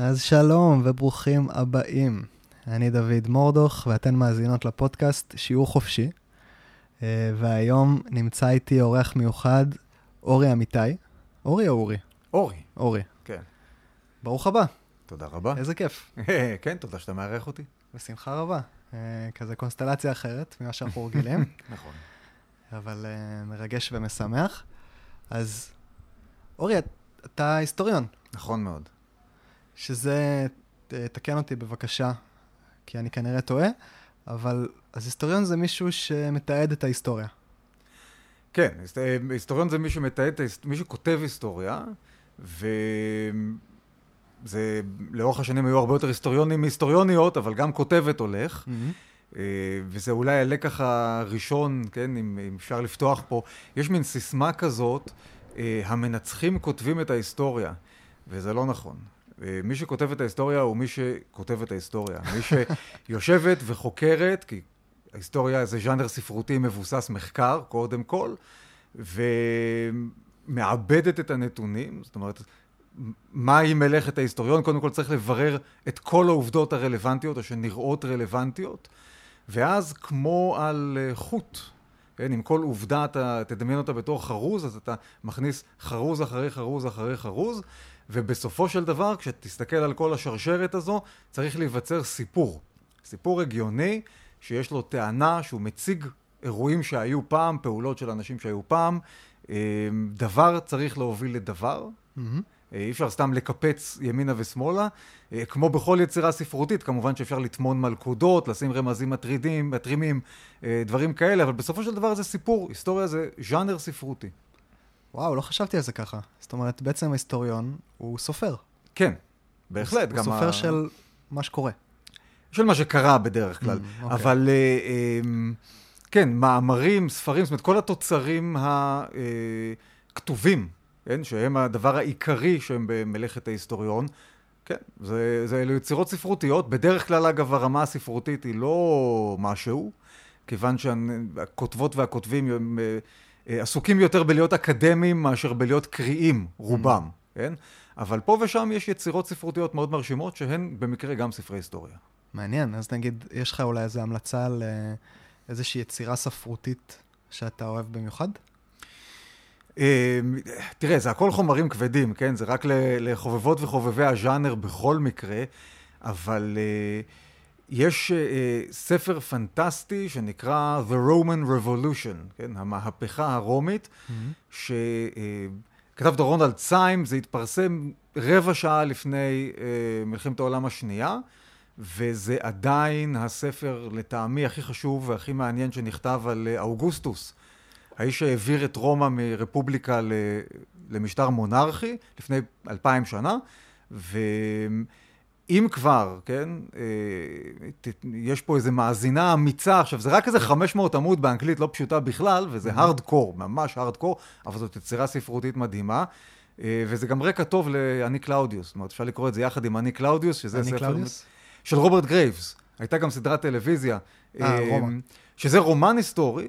אז שלום וברוכים הבאים. אני דוד מורדוך ואתן מאזינות לפודקאסט שיעור חופשי. והיום נמצא איתי אורח מיוחד, אורי אמיתי. אורי או אורי? אורי. אורי. כן. ברוך הבא. תודה רבה. איזה כיף. כן, תודה שאתה מארח אותי. בשמחה רבה. כזה קונסטלציה אחרת ממה שאנחנו רגילים. נכון. אבל מרגש ומשמח. אז אורי, אתה היסטוריון. נכון מאוד. שזה, תקן אותי בבקשה, כי אני כנראה טועה, אבל אז היסטוריון זה מישהו שמתעד את ההיסטוריה. כן, היסטוריון זה מישהו מתעד, מישהו כותב היסטוריה, וזה, לאורך השנים היו הרבה יותר היסטוריונים מהיסטוריוניות, אבל גם כותבת הולך, וזה אולי הלקח הראשון, כן, אם אפשר לפתוח פה, יש מין סיסמה כזאת, המנצחים כותבים את ההיסטוריה, וזה לא נכון. מי שכותב את ההיסטוריה הוא מי שכותב את ההיסטוריה. מי שיושבת וחוקרת, כי ההיסטוריה זה ז'אנר ספרותי מבוסס מחקר, קודם כל, ומעבדת את הנתונים. זאת אומרת, מהי מלאכת ההיסטוריון? קודם כל צריך לברר את כל העובדות הרלוונטיות, או שנראות רלוונטיות, ואז כמו על חוט. כן, עם כל עובדה אתה תדמיין אותה בתור חרוז, אז אתה מכניס חרוז אחרי חרוז אחרי חרוז, ובסופו של דבר, כשתסתכל על כל השרשרת הזו, צריך להיווצר סיפור. סיפור הגיוני, שיש לו טענה, שהוא מציג אירועים שהיו פעם, פעולות של אנשים שהיו פעם. דבר צריך להוביל לדבר. אי אפשר סתם לקפץ ימינה ושמאלה. כמו בכל יצירה ספרותית, כמובן שאפשר לטמון מלכודות, לשים רמזים מטרימים, דברים כאלה, אבל בסופו של דבר זה סיפור. היסטוריה זה ז'אנר ספרותי. וואו, לא חשבתי על זה ככה. זאת אומרת, בעצם ההיסטוריון הוא סופר. כן, בהחלט. הוא סופר של מה שקורה. של מה שקרה בדרך כלל. אבל כן, מאמרים, ספרים, זאת אומרת, כל התוצרים הכתובים, שהם הדבר העיקרי שהם במלאכת ההיסטוריון, כן, זה יצירות ספרותיות. בדרך כלל, אגב, הרמה הספרותית היא לא משהו, כיוון שהכותבות והכותבים הם עסוקים יותר בלהיות אקדמיים מאשר בלהיות קריאים, רובם, כן? אבל פה ושם יש יצירות ספרותיות מאוד מרשימות, שהן במקרה גם ספרי היסטוריה. מעניין, אז נגיד, יש לך אולי איזו המלצה על איזושהי יצירה ספרותית שאתה אוהב במיוחד? תראה, זה הכל חומרים כבדים, כן? זה רק לחובבות וחובבי הז'אנר בכל מקרה, אבל יש ספר פנטסטי שנקרא The Roman Revolution, כן? המהפכה הרומית, שכתב רונלד סיימס, זה התפרסם רבע שעה לפני מלחמת העולם השנייה, וזה עדיין הספר לטעמי הכי חשוב והכי מעניין שנכתב על אוגוסטוס, האיש שהעביר את רומא מרפובליקה למשטר מונרכי לפני 2000 שנה, ו... אם כבר, כן, יש פה איזו מאזינה אמיצה, עכשיו זה רק איזה 500 עמוד באנגלית לא פשוטה בכלל, וזה hardcore, ממש hardcore, אבל זאת יצירה ספרותית מדהימה, וזה גם רקע טוב לאני קלאודיוס, זאת אומרת, אפשר לקרוא את זה יחד עם אני קלאודיוס, שזה ספר של רוברט גרייבס, הייתה גם סדרת טלוויזיה, שזה רומן היסטורי,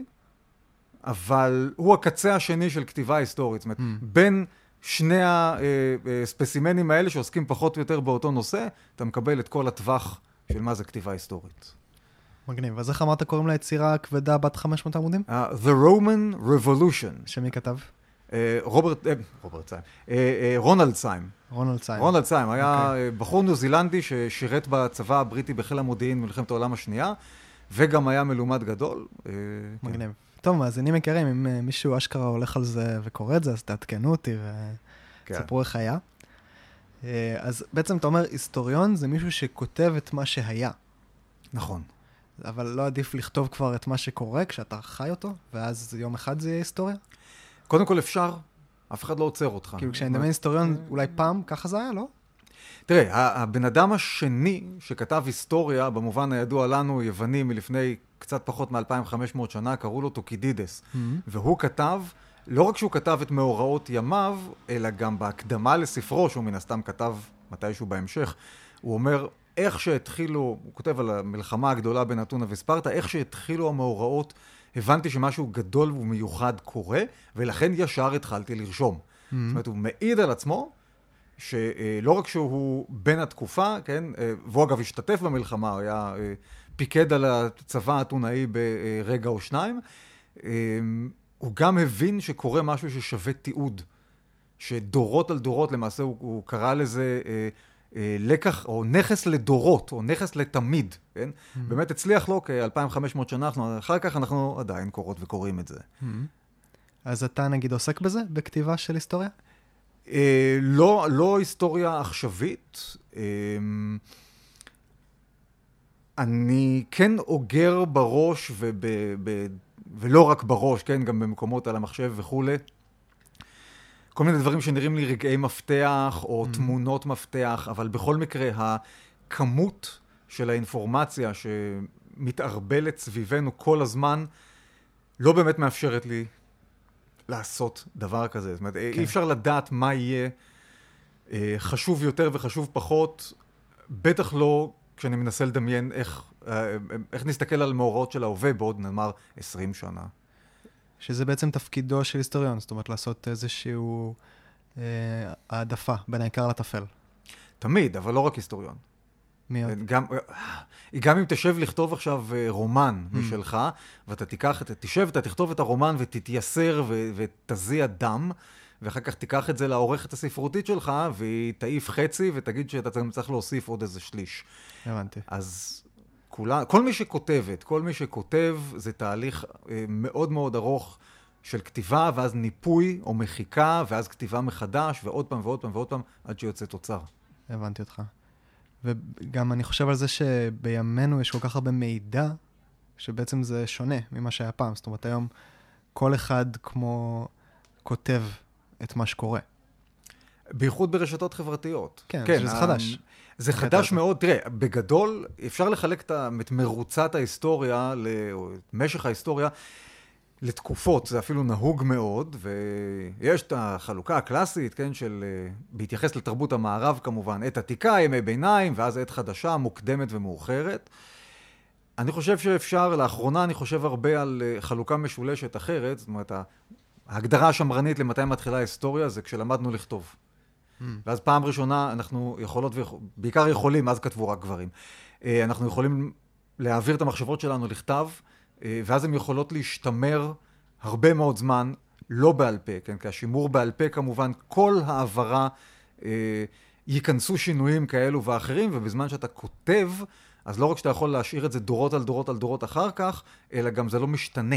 אבל הוא הקצה השני של כתיבה היסטורית, זאת אומרת, בין... שני הספסימנים האלה שעוסקים פחות או יותר באותו נושא, אתה מקבל את כל הטווח של מה זה כתיבה היסטורית. מגניב. אז איך אמרת קוראים ליצירה הכבדה בת 500 עמודים? The Roman Revolution. שמי כתב? רונלד סיים. רונלד סיים. היה בחור ניו זילנדי ששירת בצבא הבריטי בחיל המודיעין מלחמת העולם השנייה, וגם היה מלומד גדול. מגניב. טוב, אז אני מכירים, אם מישהו אשכרה הולך על זה וקורא את זה, אז תעדכנו אותי וספרו איך היה. אז בעצם אתה אומר, היסטוריון זה מישהו שכותב את מה שהיה. נכון. אבל לא עדיף לכתוב כבר את מה שקורה כשאתה חי אותו, ואז יום אחד זה יהיה היסטוריה? קודם כל אפשר, אף אחד לא עוצר אותך. כאילו כשאני מדמיין היסטוריון, אולי פעם ככה זה היה, לא? תראה, הבן אדם השני שכתב היסטוריה, במובן הידוע לנו, יווני מלפני קצת פחות מ-2500 שנה, קראו לו תוקידידס. והוא כתב, לא רק שהוא כתב את מאורעות ימיו, אלא גם בהקדמה לספרו, שהוא מן הסתם כתב מתישהו בהמשך. הוא אומר, איך שהתחילו, הוא כותב על המלחמה הגדולה בין אתונה וספרטה, איך שהתחילו המאורעות, הבנתי שמשהו גדול ומיוחד קורה, ולכן ישר התחלתי לרשום. זאת אומרת, הוא מעיד על עצמו, שלא רק שהוא בן התקופה, כן, והוא אגב השתתף במלחמה, היה פיקד על הצבא האתונאי ברגע או שניים, הוא גם הבין שקורה משהו ששווה תיעוד, שדורות על דורות, למעשה הוא קרא לזה לקח, או נכס לדורות, או נכס לתמיד, כן? Mm-hmm. באמת הצליח לו, כ-2500 שנה, אחר כך אנחנו עדיין קוראות וקוראים את זה. Mm-hmm. אז אתה נגיד עוסק בזה, בכתיבה של היסטוריה? לא היסטוריה עכשווית. אני כן אוגר בראש, ולא רק בראש, כן? גם במקומות על המחשב וכו'. כל מיני דברים שנראים לי רגעי מפתח, או תמונות מפתח, אבל בכל מקרה, הכמות של האינפורמציה שמתערבלת סביבנו כל הזמן, לא באמת מאפשרת לי לעשות דבר כזה. זאת אומרת, אי אפשר לדעת מה יהיה חשוב יותר וחשוב פחות, בטח לא כשאני מנסה לדמיין איך נסתכל על מאורעות של ההווה בעוד נאמר 20 שנה. שזה בעצם תפקידו של היסטוריון, זאת אומרת, לעשות איזשהו העדפה בין העיקר לטפל. תמיד, אבל לא רק היסטוריון. מי עוד? גם אם תשב לכתוב עכשיו רומן משלך, ואתה תכתוב את הרומן ותתייסר ותזיע דם, ואחר כך תיקח את זה לעורכת הספרותית שלך, והיא תעיף חצי ותגיד שאתה צריך להוסיף עוד איזה שליש. הבנתי. אז כל מי שכותב, זה תהליך מאוד מאוד ארוך של כתיבה, ואז ניפוי או מחיקה, ואז כתיבה מחדש, ועוד פעם ועוד פעם ועוד פעם, עד שיוצא תוצר. הבנתי אותך. וגם אני חושב על זה שבימינו יש כל כך הרבה מידע, שבעצם זה שונה ממה שהיה פעם. זאת אומרת, היום כל אחד כמו כותב את מה שקורה. בייחוד ברשתות חברתיות. כן, שזה חדש. זה חדש מאוד, תראה, בגדול אפשר לחלק את מרוצת ההיסטוריה, או את משך ההיסטוריה, לתקופות, זה אפילו נהוג מאוד, ויש את החלוקה הקלאסית, כן, של, בהתייחס לתרבות המערב כמובן, עת עתיקה, ימי ביניים, ואז עת חדשה, מוקדמת ומאוחרת. אני חושב שאפשר, לאחרונה אני חושב הרבה על חלוקה משולשת אחרת, זאת אומרת, ההגדרה השמרנית למתי מתחילה ההיסטוריה, זה כשלמדנו לכתוב. ואז פעם ראשונה אנחנו יכולות, בעיקר יכולים, אז כתבו רק גברים, אנחנו יכולים להעביר את המחשבות שלנו לכתב, ואז הן יכולות להשתמר הרבה מאוד זמן, לא בעל פה, כן? כי השימור בעל פה כמובן, כל העברה ייכנסו שינויים כאלו ואחרים, ובזמן שאתה כותב, אז לא רק שאתה יכול להשאיר את זה דורות על דורות על דורות אחר כך, אלא גם זה לא משתנה.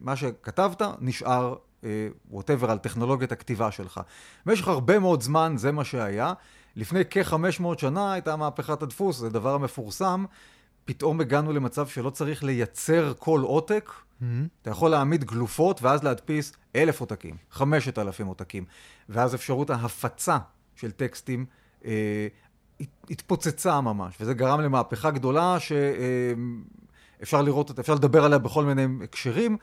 מה שכתבת נשאר whatever, על טכנולוגיית הכתיבה שלך. במשך הרבה מאוד זמן זה מה שהיה. לפני כ-500 שנה הייתה מהפכת הדפוס, זה דבר המפורסם. פתאום הגענו למצב שלא צריך לייצר כל עותק. אתה יכול להעמיד גלופות ואז להדפיס 1,000 עותקים, 5,000 עותקים. ואז אפשרות ההפצה של טקסטים התפוצצה ממש. וזה גרם למהפכה גדולה שאפשר לראות אותה, אפשר לדבר עליה בכל מיני הקשרים.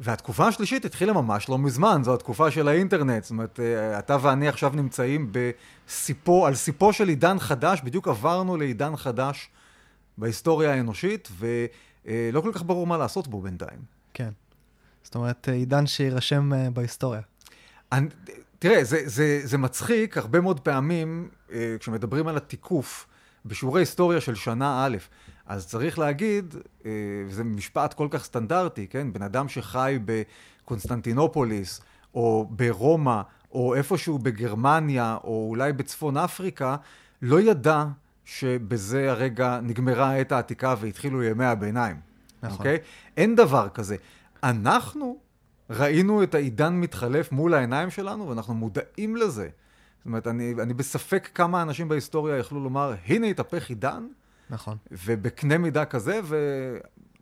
והתקופה השלישית התחילה ממש לא מזמן, זו התקופה של האינטרנט, זאת אומרת, אתה ואני עכשיו נמצאים על סיפו של עידן חדש, בדיוק עברנו לעידן חדש בהיסטוריה האנושית, ולא כל כך ברור מה לעשות בו בינתיים. כן, זאת אומרת, עידן שירשם בהיסטוריה. תראה, זה מצחיק, הרבה מאוד פעמים, כשמדברים על התיקוף, בשיעורי היסטוריה של שנה א', אז צריך להגיד, וזה משפט כל כך סטנדרטי, כן? בן אדם שחי בקונסטנטינופוליס, או ברומא, או איפשהו בגרמניה, או אולי בצפון אפריקה, לא ידע שבזה הרגע נגמרה העת העתיקה והתחילו ימי הביניים. נכון. Okay? אין דבר כזה. אנחנו ראינו את העידן מתחלף מול העיניים שלנו, ואנחנו מודעים לזה. זאת אומרת, אני בספק כמה אנשים בהיסטוריה יכלו לומר, הנה התהפך עידן, נכון. ובקנה מידה כזה,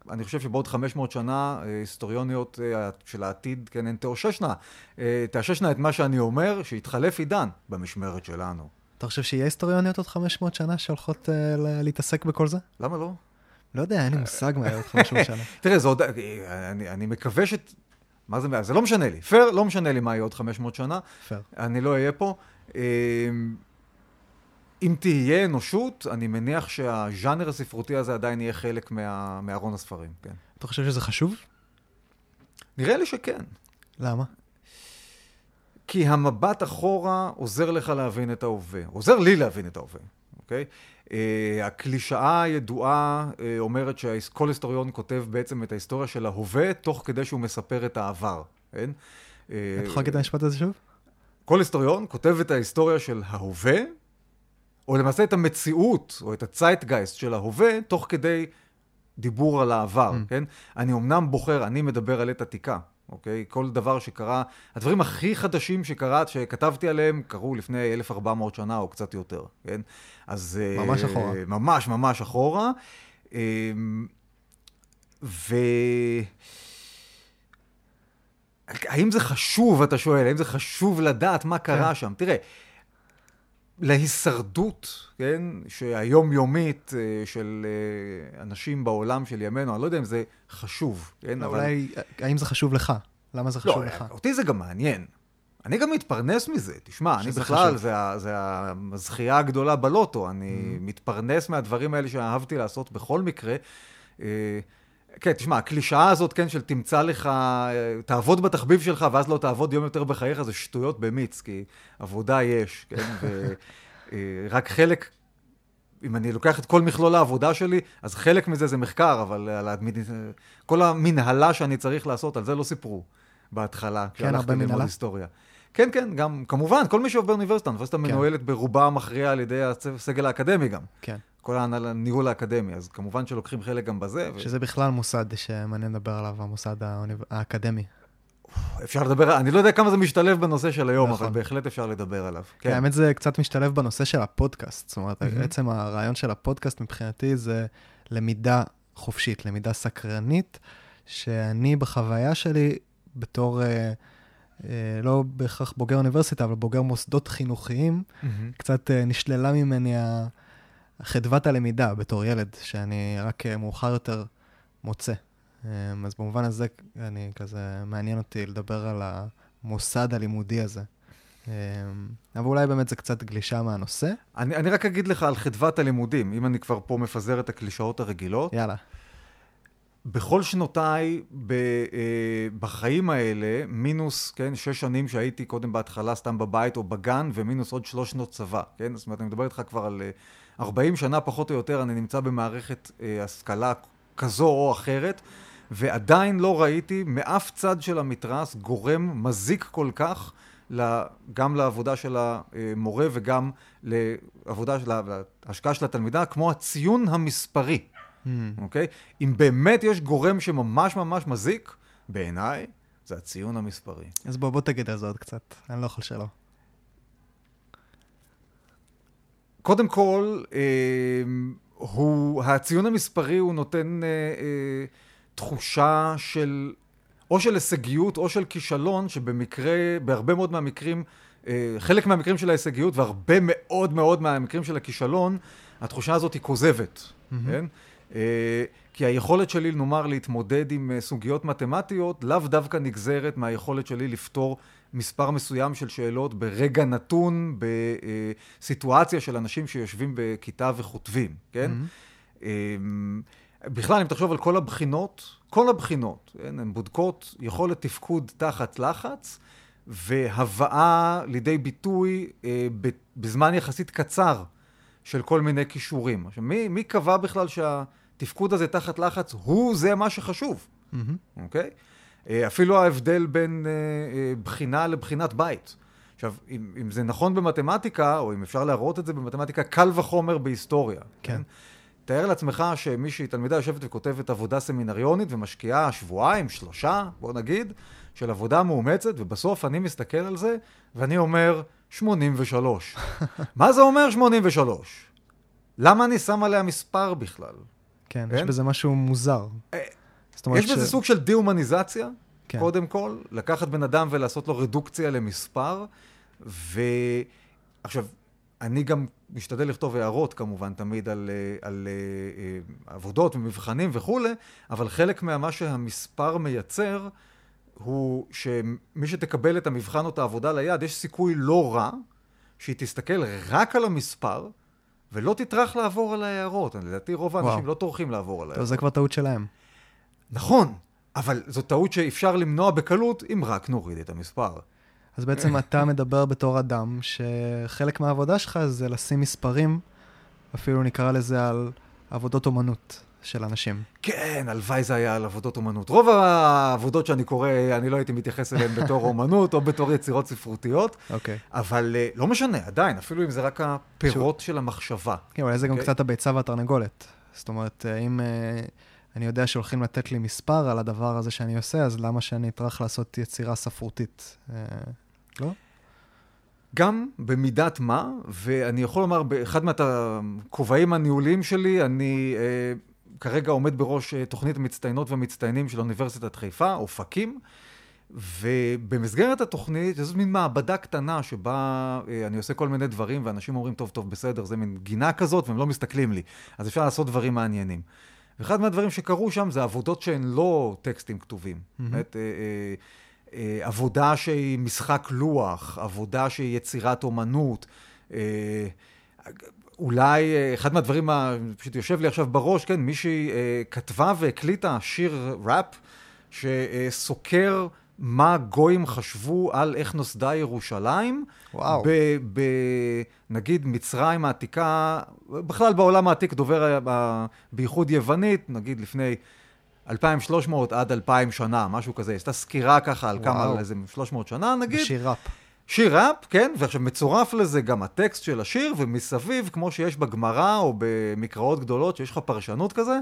ואני חושב שבעוד 500 שנה, היסטוריוניות של העתיד, כן, הן תאוששנה את מה שאני אומר, שהתחלף עידן במשמרת שלנו. אתה חושב שיהיה היסטוריוניות עוד 500 שנה שהולכות להתעסק בכל זה? למה לא? לא יודע, אין לי מושג מה יהיה עוד 500 שנה. תראה, זה עוד, אני מקווה מה זה? זה לא משנה לי. פייר, לא משנה לי מה יהיה עוד 500 שנה. פייר. אני לא אהיה פה. אם תהיה אנושות, אני מניח שהז'אנר הספרותי הזה עדיין יהיה חלק מארון הספרים, כן. אתה חושב שזה חשוב? נראה לי שכן. למה? כי המבט אחורה עוזר לך להבין את ההווה. עוזר לי להבין את ההווה, אוקיי? הקלישאה הידועה אומרת שכל היסטוריון כותב בעצם את ההיסטוריה של ההווה, תוך כדי שהוא מספר את העבר, כן? אתה חלק את המשפט הזה שוב? כל היסטוריון כותב את ההיסטוריה של ההווה, או למעשה את המציאות, או את הצייטגייסט של ההווה, תוך כדי דיבור על העבר, כן? אני אמנם בוחר, אני מדבר על עת עתיקה, אוקיי? כל דבר שקרה, הדברים הכי חדשים שקראת, שכתבתי עליהם, קרו לפני 1400 שנה או קצת יותר, כן? אז... ממש אחורה. ממש ממש אחורה. האם זה חשוב, אתה שואל, האם זה חשוב לדעת מה קרה שם? תראה, להישרדות, כן, שהיומיומית של אנשים בעולם של ימינו, אני לא יודע אם זה חשוב, כן, אבל... אולי, האם זה חשוב לך? למה זה חשוב לך? אותי זה גם מעניין. אני גם מתפרנס מזה, תשמע, אני בכלל, זה הזכייה הגדולה בלוטו, אני מתפרנס מהדברים האלה שאהבתי לעשות בכל מקרה, כן, תשמע, הקלישאה הזאת, כן, של תמצא לך, תעבוד בתחביב שלך, ואז לא תעבוד יום יותר בחייך, זה שטויות במיץ, כי עבודה יש, כן, ורק חלק, אם אני לוקח את כל מכלול העבודה שלי, אז חלק מזה זה מחקר, אבל כל המנהלה שאני צריך לעשות, על זה לא סיפרו בהתחלה, כשהלכתי ללמוד היסטוריה. כן, כן, גם, כמובן, כל מי שעובד באוניברסיטה, האוניברסיטה מנוהלת ברובה המכריע על ידי הסגל האקדמי גם. כן. כל הניהול האקדמי, אז כמובן שלוקחים חלק גם בזה. שזה בכלל מוסד שמעניין לדבר עליו, המוסד האקדמי. אפשר לדבר, אני לא יודע כמה זה משתלב בנושא של היום, אבל בהחלט אפשר לדבר עליו. האמת זה קצת משתלב בנושא של הפודקאסט, זאת אומרת, בעצם הרעיון של הפודקאסט מבחינתי זה למידה חופשית, למידה סקרנית, שאני בחוויה שלי בתור... לא בהכרח בוגר אוניברסיטה, אבל בוגר מוסדות חינוכיים, קצת נשללה ממני חדוות הלמידה בתור ילד, שאני רק מאוחר יותר מוצא. אז במובן הזה, אני כזה, מעניין אותי לדבר על המוסד הלימודי הזה. אבל אולי באמת זה קצת גלישה מהנושא. אני רק אגיד לך על חדוות הלימודים, אם אני כבר פה מפזר את הקלישאות הרגילות. יאללה. בכל שנותיי בחיים האלה, מינוס, כן, 6 שנים שהייתי קודם בהתחלה סתם בבית או בגן, ומינוס עוד 3 שנות צבא, כן? זאת אומרת, אני מדבר איתך כבר על 40 שנה פחות או יותר, אני נמצא במערכת השכלה כזו או אחרת, ועדיין לא ראיתי מאף צד של המתרס גורם מזיק כל כך, גם לעבודה של המורה וגם לעבודה של ההשקעה של התלמידה, כמו הציון המספרי. אוקיי? אם באמת יש גורם שממש ממש מזיק, בעיניי זה הציון המספרי. אז בוא תגיד על זה עוד קצת, אני לא יכול שלא. קודם כל, הציון המספרי הוא נותן תחושה של, או של הישגיות או של כישלון, שבמקרה, בהרבה מאוד מהמקרים, חלק מהמקרים של ההישגיות והרבה מאוד מאוד מהמקרים של הכישלון, התחושה הזאת היא כוזבת, כן? כי היכולת שלי, נאמר, להתמודד עם סוגיות מתמטיות, לאו דווקא נגזרת מהיכולת שלי לפתור מספר מסוים של שאלות ברגע נתון, בסיטואציה של אנשים שיושבים בכיתה וחוטבים, כן? בכלל, אם תחשוב על כל הבחינות, כל הבחינות, הן בודקות יכולת תפקוד תחת לחץ, והבאה לידי ביטוי בזמן יחסית קצר של כל מיני כישורים. עכשיו, מי קבע בכלל שה... התפקוד הזה תחת לחץ, הוא זה מה שחשוב, אוקיי? אפילו ההבדל בין בחינה לבחינת בית. עכשיו, אם זה נכון במתמטיקה, או אם אפשר להראות את זה במתמטיקה, קל וחומר בהיסטוריה. כן. תאר לעצמך שמישהי, תלמידה יושבת וכותבת עבודה סמינריונית, ומשקיעה 2-3 שבועות, בוא נגיד, של עבודה מאומצת, ובסוף אני מסתכל על זה, ואני אומר, 83. מה זה אומר 83? למה אני שם עליה מספר בכלל? כן, יש בזה משהו מוזר. יש בזה סוג של דיומניזציה, קודם כל, לקחת בן אדם ולעשות לו רדוקציה למספר, ועכשיו, אני גם משתדל לכתוב הערות, כמובן, תמיד על עבודות ומבחנים וכו', אבל חלק ממה שהמספר מייצר, הוא שמי שתקבל את המבחן או את העבודה ליד, יש סיכוי לא רע, שהיא תסתכל רק על המספר, ולא תטרח לעבור על ההערות. אני לדעתי, רוב האנשים לא טורחים לעבור על ההערות. זה כבר טעות שלהם. נכון, אבל זו טעות שאפשר למנוע בקלות, אם רק נוריד את המספר. אז בעצם אתה מדבר בתור אדם, שחלק מהעבודה שלך זה לשים מספרים, אפילו נקרא לזה על עבודות אומנות של אנשים. כן, הלוואי זה היה על עבודות אומנות. רוב העבודות שאני קורא, אני לא הייתי מתייחס אליהן בתור אומנות, או בתור יצירות ספרותיות. אוקיי. אבל לא משנה, עדיין, אפילו אם זה רק הפירות של המחשבה. כן, אבל זה גם קצת הביצה והתרנגולת. זאת אומרת, אם אני יודע שהולכים לתת לי מספר על הדבר הזה שאני עושה, אז למה שאני אטרח לעשות יצירה ספרותית? לא? גם במידת מה, ואני יכול לומר, באחד מהכובעים הניהוליים שלי, אני כרגע עומד בראש תוכנית המצטיינות והמצטיינים של אוניברסיטת חיפה, אופקים, ובמסגרת התוכנית, זו מין מעבדה קטנה שבה אני עושה כל מיני דברים, ואנשים אומרים, טוב, טוב, בסדר, זה מין גינה כזאת, והם לא מסתכלים לי. אז אפשר לעשות דברים מעניינים. ואחד מהדברים שקרו שם זה עבודות שהן לא טקסטים כתובים. באמת, עבודה שהיא משחק לוח, עבודה שהיא יצירת אומנות, אולי אחד מהדברים שפשוט יושב לי עכשיו בראש, כן, מישהי כתבה והקליטה שיר ראפ שסוקר מה גויים חשבו על איך נוסדה ירושלים, נגיד מצרים העתיקה, בכלל בעולם העתיק דובר בייחוד יוונית, נגיד לפני 2300 עד 2000 שנה, משהו כזה, יש את הסקירה ככה על כמה, איזה 300 שנה נגיד. בשיר ראפ. שיר ראפ, כן, ועכשיו מצורף לזה גם הטקסט של השיר, ומסביב, כמו שיש בגמרא או במקראות גדולות, שיש לך פרשנות כזה,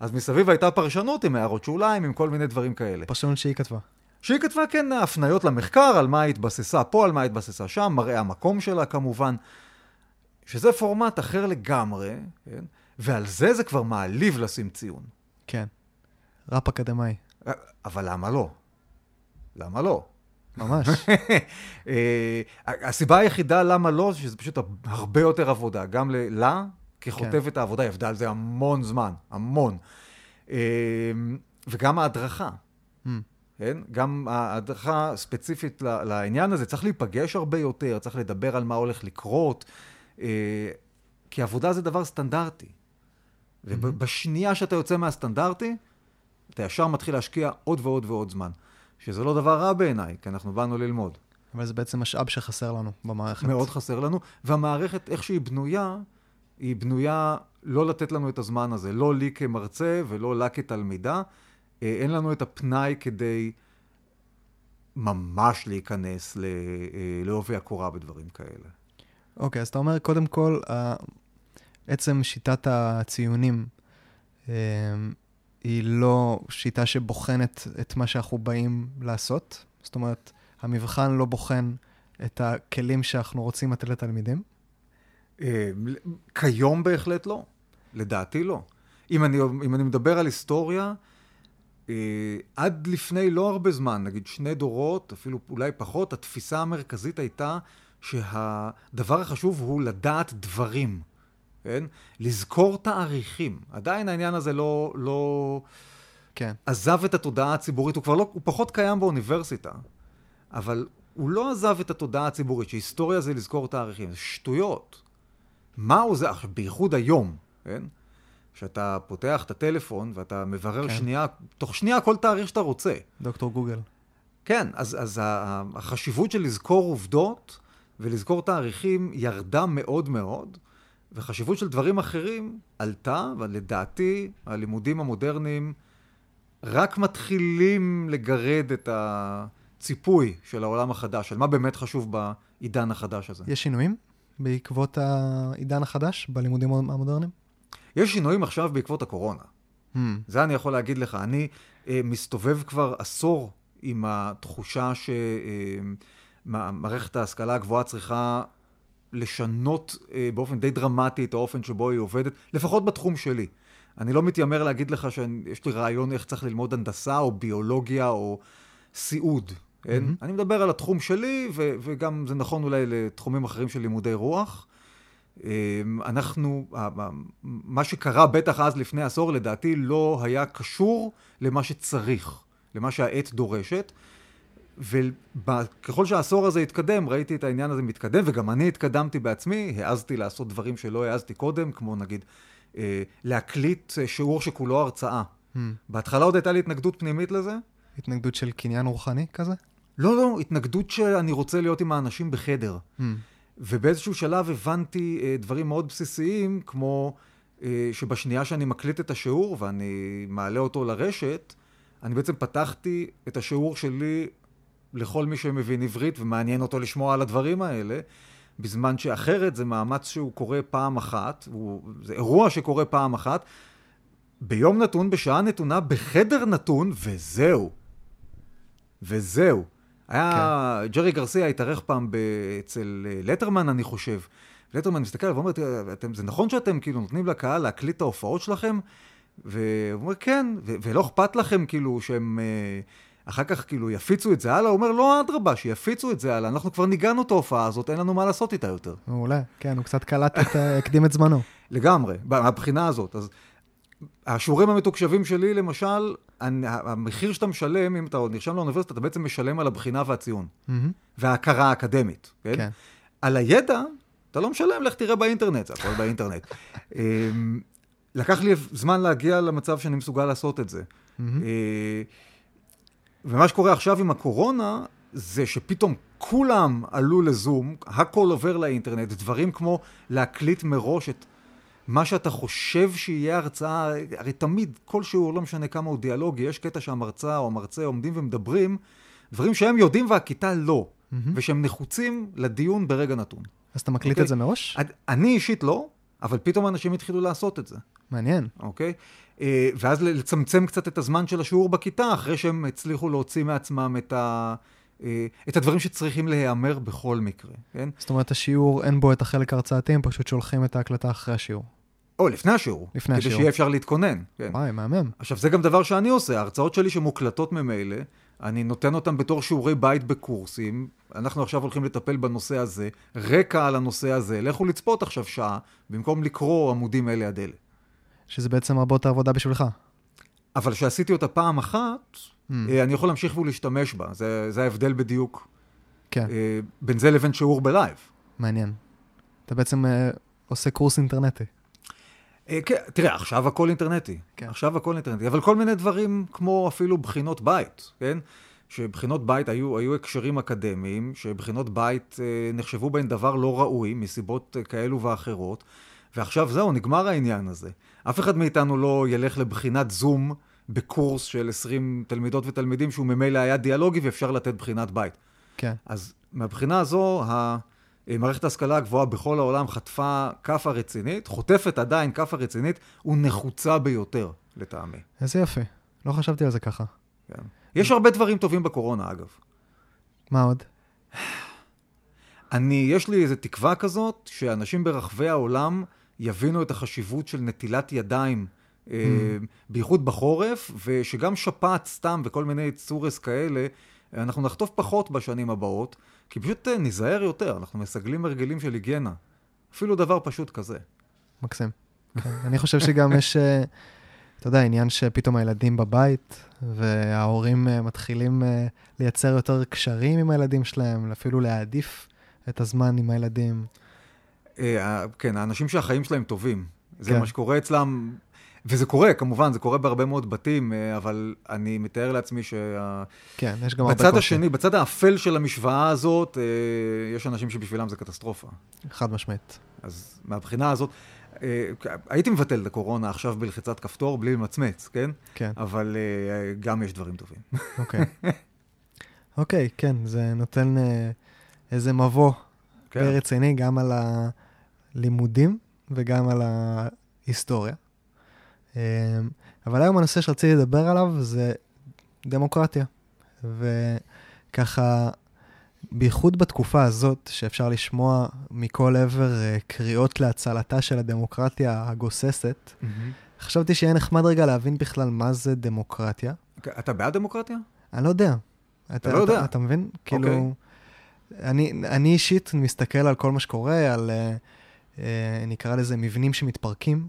אז מסביב הייתה פרשנות עם הערות שוליים, עם כל מיני דברים כאלה. פרשנות שהיא כתבה. שהיא כתבה, כן, הפניות למחקר, על מה התבססה פה, על מה התבססה שם, מראה המקום שלה כמובן, שזה פורמט אחר לגמרי, כן? ועל זה זה כבר מעליב לשים ציון. כן. ראפ אקדמאי. אבל למה לא? למה לא? ממש. הסיבה היחידה למה לא, שזה פשוט הרבה יותר עבודה, גם לה, ככותבת העבודה, היא עבדה על זה המון זמן, המון. וגם ההדרכה. גם ההדרכה ספציפית לעניין הזה, צריך להיפגש הרבה יותר, צריך לדבר על מה הולך לקרות, כי עבודה זה דבר סטנדרטי. ובשנייה שאתה יוצא מהסטנדרטי, אתה ישר מתחיל להשקיע עוד ועוד ועוד זמן. שזה לא דבר רע בעיניי, כי אנחנו באנו ללמוד. אבל זה בעצם משאב שחסר לנו במערכת. מאוד חסר לנו, והמערכת, איך שהיא בנויה, היא בנויה לא לתת לנו את הזמן הזה, לא לי כמרצה ולא לה כתלמידה, אין לנו את הפנאי כדי ממש להיכנס לעובי הקורה בדברים כאלה. אוקיי, אז אתה אומר, קודם כל, עצם שיטת הציונים, היא לא שיטה שבוחנת את מה שאנחנו באים לעשות. זאת אומרת, המבחן לא בוחן את הכלים שאנחנו רוצים לתת לתלמידים? כיום בהחלט לא. לדעתי לא. אם אני מדבר על היסטוריה, עד לפני לא הרבה זמן, נגיד 2 דורות, אפילו אולי פחות, התפיסה המרכזית הייתה שהדבר החשוב הוא לדעת דברים. כן? לזכור תאריכים. עדיין העניין הזה לא כן. עזב את התודעה הציבורית. הוא כבר לא, הוא פחות קיים באוניברסיטה, אבל הוא לא עזב את התודעה הציבורית, שהיסטוריה זה לזכור תאריכים. זה שטויות. מהו זה? בייחוד היום, כן? שאתה פותח את הטלפון ואתה מברר כן. שנייה, תוך שנייה כל תאריך שאתה רוצה. דוקטור גוגל. כן, אז החשיבות של לזכור עובדות ולזכור תאריכים ירדה מאוד מאוד, וחשיבות של דברים אחרים עלתה, ולדעתי הלימודים המודרניים רק מתחילים לגרד את הציפוי של העולם החדש, על מה באמת חשוב בעידן החדש הזה. יש שינויים בעקבות העידן החדש בלימודים המודרניים? יש שינויים עכשיו בעקבות הקורונה. זה אני יכול להגיד לך. אני מסתובב כבר עשור עם התחושה שמערכת ההשכלה הגבוהה צריכה לשנות באופן די דרמטי את האופן שבו היא עובדת, לפחות בתחום שלי. אני לא מתיימר להגיד לך שיש לי רעיון איך צריך ללמוד הנדסה או ביולוגיה או סיעוד. אני מדבר על התחום שלי, וגם זה נכון אולי לתחומים אחרים של לימודי רוח. אנחנו, מה שקרה בטח אז לפני עשור, לדעתי לא היה קשור למה שצריך, למה שהעת דורשת. וככל שהעשור הזה התקדם, ראיתי את העניין הזה מתקדם, וגם אני התקדמתי בעצמי, העזתי לעשות דברים שלא העזתי קודם, כמו נגיד להקליט שיעור שכולו הרצאה. בהתחלה עוד הייתה לי התנגדות פנימית לזה. התנגדות של קניין רוחני כזה? לא, לא, התנגדות שאני רוצה להיות עם האנשים בחדר. ובאיזשהו שלב הבנתי דברים מאוד בסיסיים, כמו שבשנייה שאני מקליט את השיעור ואני מעלה אותו לרשת, אני בעצם פתחתי את השיעור שלי לכל מי שמבין עברית ומעניין אותו לשמוע על הדברים האלה, בזמן שאחרת זה מאמץ שהוא קורה פעם אחת, זה אירוע שקורה פעם אחת, ביום נתון, בשעה נתונה, בחדר נתון, וזהו. וזהו. היה, ג'רי גרסיה התארך פעם אצל לטרמן, אני חושב. לטרמן מסתכל ואומר, זה נכון שאתם כאילו נותנים לקהל להקליט את ההופעות שלכם? והוא אומר, כן, ולא אכפת לכם כאילו שהם אחר כך כאילו יפיצו את זה הלאה? הוא אומר, לא אדרבה, שיפיצו את זה הלאה. אנחנו כבר ניגענו את ההופעה הזאת, אין לנו מה לעשות איתה יותר. אולי, כן, הוא קצת קלט את, הקדים את זמנו. לגמרי, מהבחינה הזאת. אז השיעורים המתוקשבים שלי, למשל, המחיר שאתה משלם, אם אתה עוד נרשם לאוניברסיטה, אתה בעצם משלם על הבחינה והציון, וההכרה האקדמית, כן? כן. על הידע, אתה לא משלם, לך תראה באינטרנט, זה הכל באינטרנט. לקח לי זמן להגיע למצב שאני מסוגל לעשות את זה. ומה שקורה עכשיו עם הקורונה, זה שפתאום כולם עלו לזום, הכל עובר לאינטרנט, דברים כמו להקליט מראש את מה שאתה חושב שיהיה הרצאה, הרי תמיד כל שיעור, לא משנה כמה הוא דיאלוגי, יש קטע שהמרצה או המרצה עומדים ומדברים, דברים שהם יודעים והכיתה לא, ושהם נחוצים לדיון ברגע נתון. אז אתה מקליט את זה מראש? אני אישית לא, אבל פתאום אנשים התחילו לעשות את זה. מעניין. אוקיי? ואז לצמצם קצת את הזמן של השיעור בכיתה, אחרי שהם הצליחו להוציא מעצמם את הדברים שצריכים להיאמר בכל מקרה. כן? זאת אומרת, השיעור אין בו את החלק הרצאתי, הם פשוט שולחים את ההקלטה אחרי השיעור. או, לפני השיעור. לפני השיעור. כדי שיהיה אפשר להתכונן. כן. וואי, מהמם. עכשיו, זה גם דבר שאני עושה. ההרצאות שלי שמוקלטות ממילא, אני נותן אותם בתור שיעורי בית בקורסים. אנחנו עכשיו הולכים לטפל בנושא הזה, רקע על הנושא הזה. לכו לצפות עכשיו שעה, במקום לקרוא עמודים אלה עד אלה. שזה בעצם רבות העבודה בשבילך. אבל שעשיתי אותה פעם אחת, אני יכול להמשיך ולהשתמש בה. זה ההבדל בדיוק. כן. בין זה לבין שיעור בלייב. מעניין. אתה בעצם עושה קורס אינטרנטי. תראה, עכשיו הכל אינטרנטי. עכשיו הכל אינטרנטי. אבל כל מיני דברים כמו אפילו בחינות בית, כן? שבחינות בית היו הקשרים אקדמיים, שבחינות בית נחשבו בהן דבר לא ראוי, מסיבות כאלו ואחרות, ועכשיו זהו, נגמר העניין הזה. אף אחד מאיתנו לא ילך לבחינת זום בקורס של 20 תלמידות ותלמידים, שהוא ממילא היה דיאלוגי ואפשר לתת בחינת בית. כן. אז מהבחינה הזו, מערכת ההשכלה הגבוהה בכל העולם חטפה קפה רצינית, חוטפת עדיין קפה רצינית, ונחוצה ביותר, לטעמי. איזה יפה. לא חשבתי על זה ככה. כן. יש הרבה דברים טובים בקורונה, אגב. מה עוד? יש לי איזו תקווה כזאת, שאנשים ברחבי העולם יבינו את החשיבות של נטילת ידיים, בייחוד בחורף, ושגם שפעת סתם וכל מיני צורס כאלה, אנחנו נחטוף פחות בשנים הבאות, כי פשוט נזהר יותר, אנחנו מסגלים הרגלים של היגיינה. אפילו דבר פשוט כזה. מקסים. אני חושב שגם יש, אתה יודע, עניין שפתאום הילדים בבית, וההורים מתחילים לייצר יותר קשרים עם הילדים שלהם, אפילו להעדיף את הזמן עם הילדים. כן, האנשים שהחיים שלהם טובים. זה מה שקורה אצלם, וזה קורה, כמובן, זה קורה בהרבה מאוד בתים, אבל אני מתאר לעצמי בצד השני, בצד האפל של המשוואה הזאת, יש אנשים שבשבילם זה קטסטרופה. חד משמעית. אז מהבחינה הזאת, הייתי מבטל את הקורונה עכשיו בלחיצת כפתור, בלי למצמץ, כן? כן. אבל גם יש דברים טובים. אוקיי. אוקיי, כן, זה נותן איזה מבוא ברציני, גם על הלימודים וגם על ההיסטוריה. אבל היום הנושא שרציתי לדבר עליו זה דמוקרטיה. וככה, בייחוד בתקופה הזאת, שאפשר לשמוע מכל עבר קריאות להצלתה של הדמוקרטיה הגוססת, חשבתי שיהיה נחמד רגע להבין בכלל מה זה דמוקרטיה. אתה בעד דמוקרטיה? אני לא יודע. אתה לא יודע? אתה מבין? כאילו, אני אישית מסתכל על כל מה שקורה, על נקרא לזה מבנים שמתפרקים,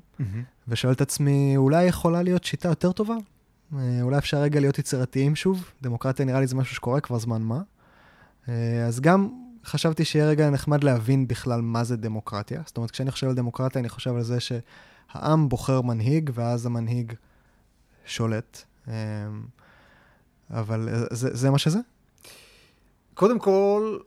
ושואל את עצמי, אולי יכולה להיות שיטה יותר טובה? אולי אפשר רגע להיות יצירתיים שוב? דמוקרטיה נראה לי זה משהו שקורה כבר זמן מה. אז גם חשבתי שיהיה רגע נחמד להבין בכלל מה זה דמוקרטיה. זאת אומרת, כשאני חושב על דמוקרטיה, אני חושב על זה שהעם בוחר מנהיג, ואז המנהיג שולט. אבל זה מה שזה? קודם כל,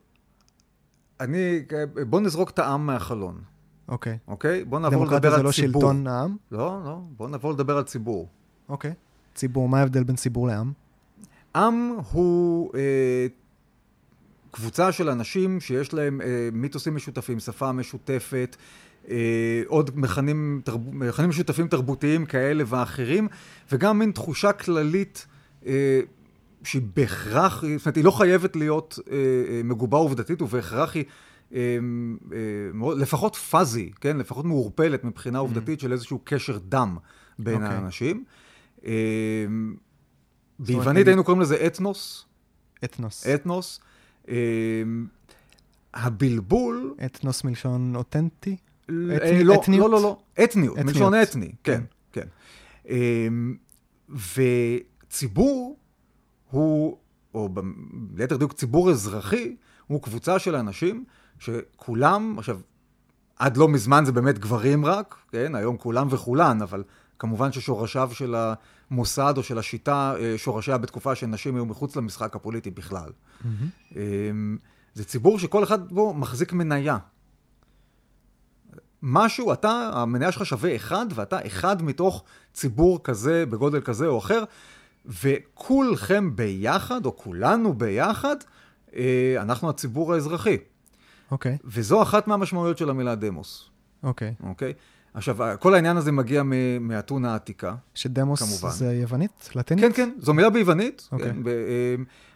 בוא נזרוק את העם מהחלון. אוקיי. אוקיי? בוא נעבור לדבר על ציבור. דמוקרטיה זה לא שלטון העם? לא, לא. בוא נעבור לדבר על ציבור. אוקיי. ציבור, מה ההבדל בין ציבור לעם? עם הוא קבוצה של אנשים שיש להם מיתוסים משותפים, שפה משותפת, עוד מכנים משותפים תרבותיים כאלה ואחרים, וגם מין תחושה כללית שהיא בהכרח, זאת אומרת, היא לא חייבת להיות מגובה עובדתית, ובהכרח היא לפחות פאזי, כן? לפחות מעורפלת מבחינה עובדתית של איזשהו קשר דם בין האנשים. ביוונית היינו קוראים לזה אתנוס. אתנוס. אתנוס. הבלבול... אתנוס מלשון אותנטי? לא, לא, לא. אתניות, מלשון אתני. כן, כן. וציבור הוא, או ליתר דיוק ציבור אזרחי, הוא קבוצה של אנשים שכולם, עכשיו, עד לא מזמן זה באמת גברים רק, כן? היום כולם וכולן, אבל כמובן ששורשיו של המוסד או של השיטה, שורשיה בתקופה שנשים היו מחוץ למשחק הפוליטי בכלל. זה ציבור שכל אחד בו מחזיק מניה. משהו, אתה, המניה שלך שווה אחד, ואתה אחד מתוך ציבור כזה, בגודל כזה או אחר, וכולכם ביחד, או כולנו ביחד, אנחנו הציבור האזרחי. אוקיי. וזו אחת מהמשמעויות של המילה דמוס. אוקיי. אוקיי? עכשיו, כל העניין הזה מגיע מאתון העתיקה. שדמוס כמובן. זה יוונית? לטינית? כן, כן, זו מילה ביוונית. אוקיי.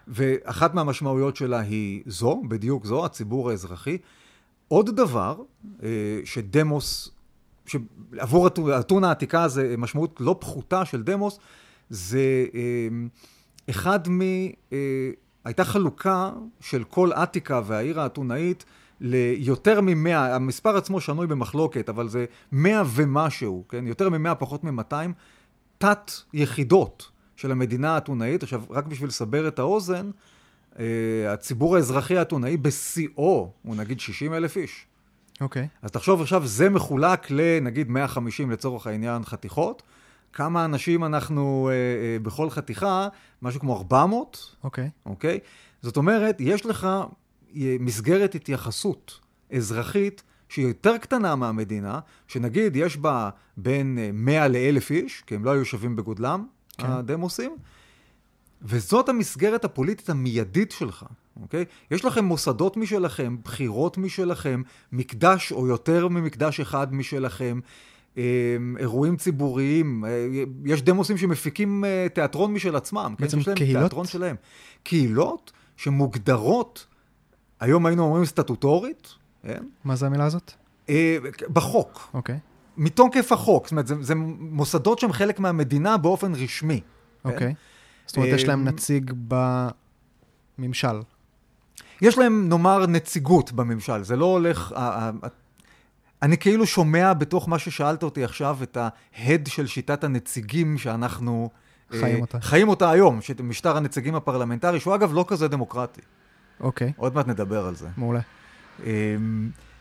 ואחת מהמשמעויות שלה היא זו, בדיוק זו, הציבור האזרחי. עוד דבר שדמוס, שעבור אתון העתיקה זה משמעות לא פחותה של דמוס, זה אחד מ... הייתה חלוקה של כל עתיקה והעיר האתונאית ליותר מ-100, המספר עצמו שנוי במחלוקת, אבל זה 100 ומשהו, כן? יותר מ-100 פחות מ-200, תת יחידות של המדינה האתונאית. עכשיו, רק בשביל לסבר את האוזן, הציבור האזרחי האתונאי בסיאו, הוא נגיד 60,000 איש. אוקיי. אז תחשוב עכשיו, זה מחולק לנגיד 150 לצורך העניין חתיכות, כמה אנשים אנחנו בכל חתיכה, משהו כמו 400. אוקיי. אוקיי? זאת אומרת, יש לך מסגרת התייחסות אזרחית שהיא יותר קטנה מהמדינה, שנגיד יש בה בין 100 ל-1,000 איש, כי הם לא היו שווים בגודלם, כן. הדמוסים, וזאת המסגרת הפוליטית המיידית שלך. אוקיי? יש לכם מוסדות משלכם, בחירות משלכם, מקדש או יותר ממקדש אחד משלכם, אירועים ציבוריים, יש דמוסים שמפיקים תיאטרון משל עצמם. בעצם כן? קהילות? תיאטרון שלהם. קהילות שמוגדרות, היום היינו אומרים סטטוטורית. כן? מה זה המילה הזאת? בחוק. אוקיי. מתוקף החוק. זאת אומרת, זה מוסדות שהם חלק מהמדינה באופן רשמי. אוקיי. כן? זאת אומרת, יש להם נציג בממשל. יש להם, נאמר, נציגות בממשל. זה לא הולך... אני כאילו שומע בתוך מה ששאלת אותי עכשיו, את ההד של שיטת הנציגים שאנחנו... חיים אותה היום, משטר הנציגים הפרלמנטרי, שהוא אגב לא כזה דמוקרטי. אוקיי. עוד מעט נדבר על זה. מעולה.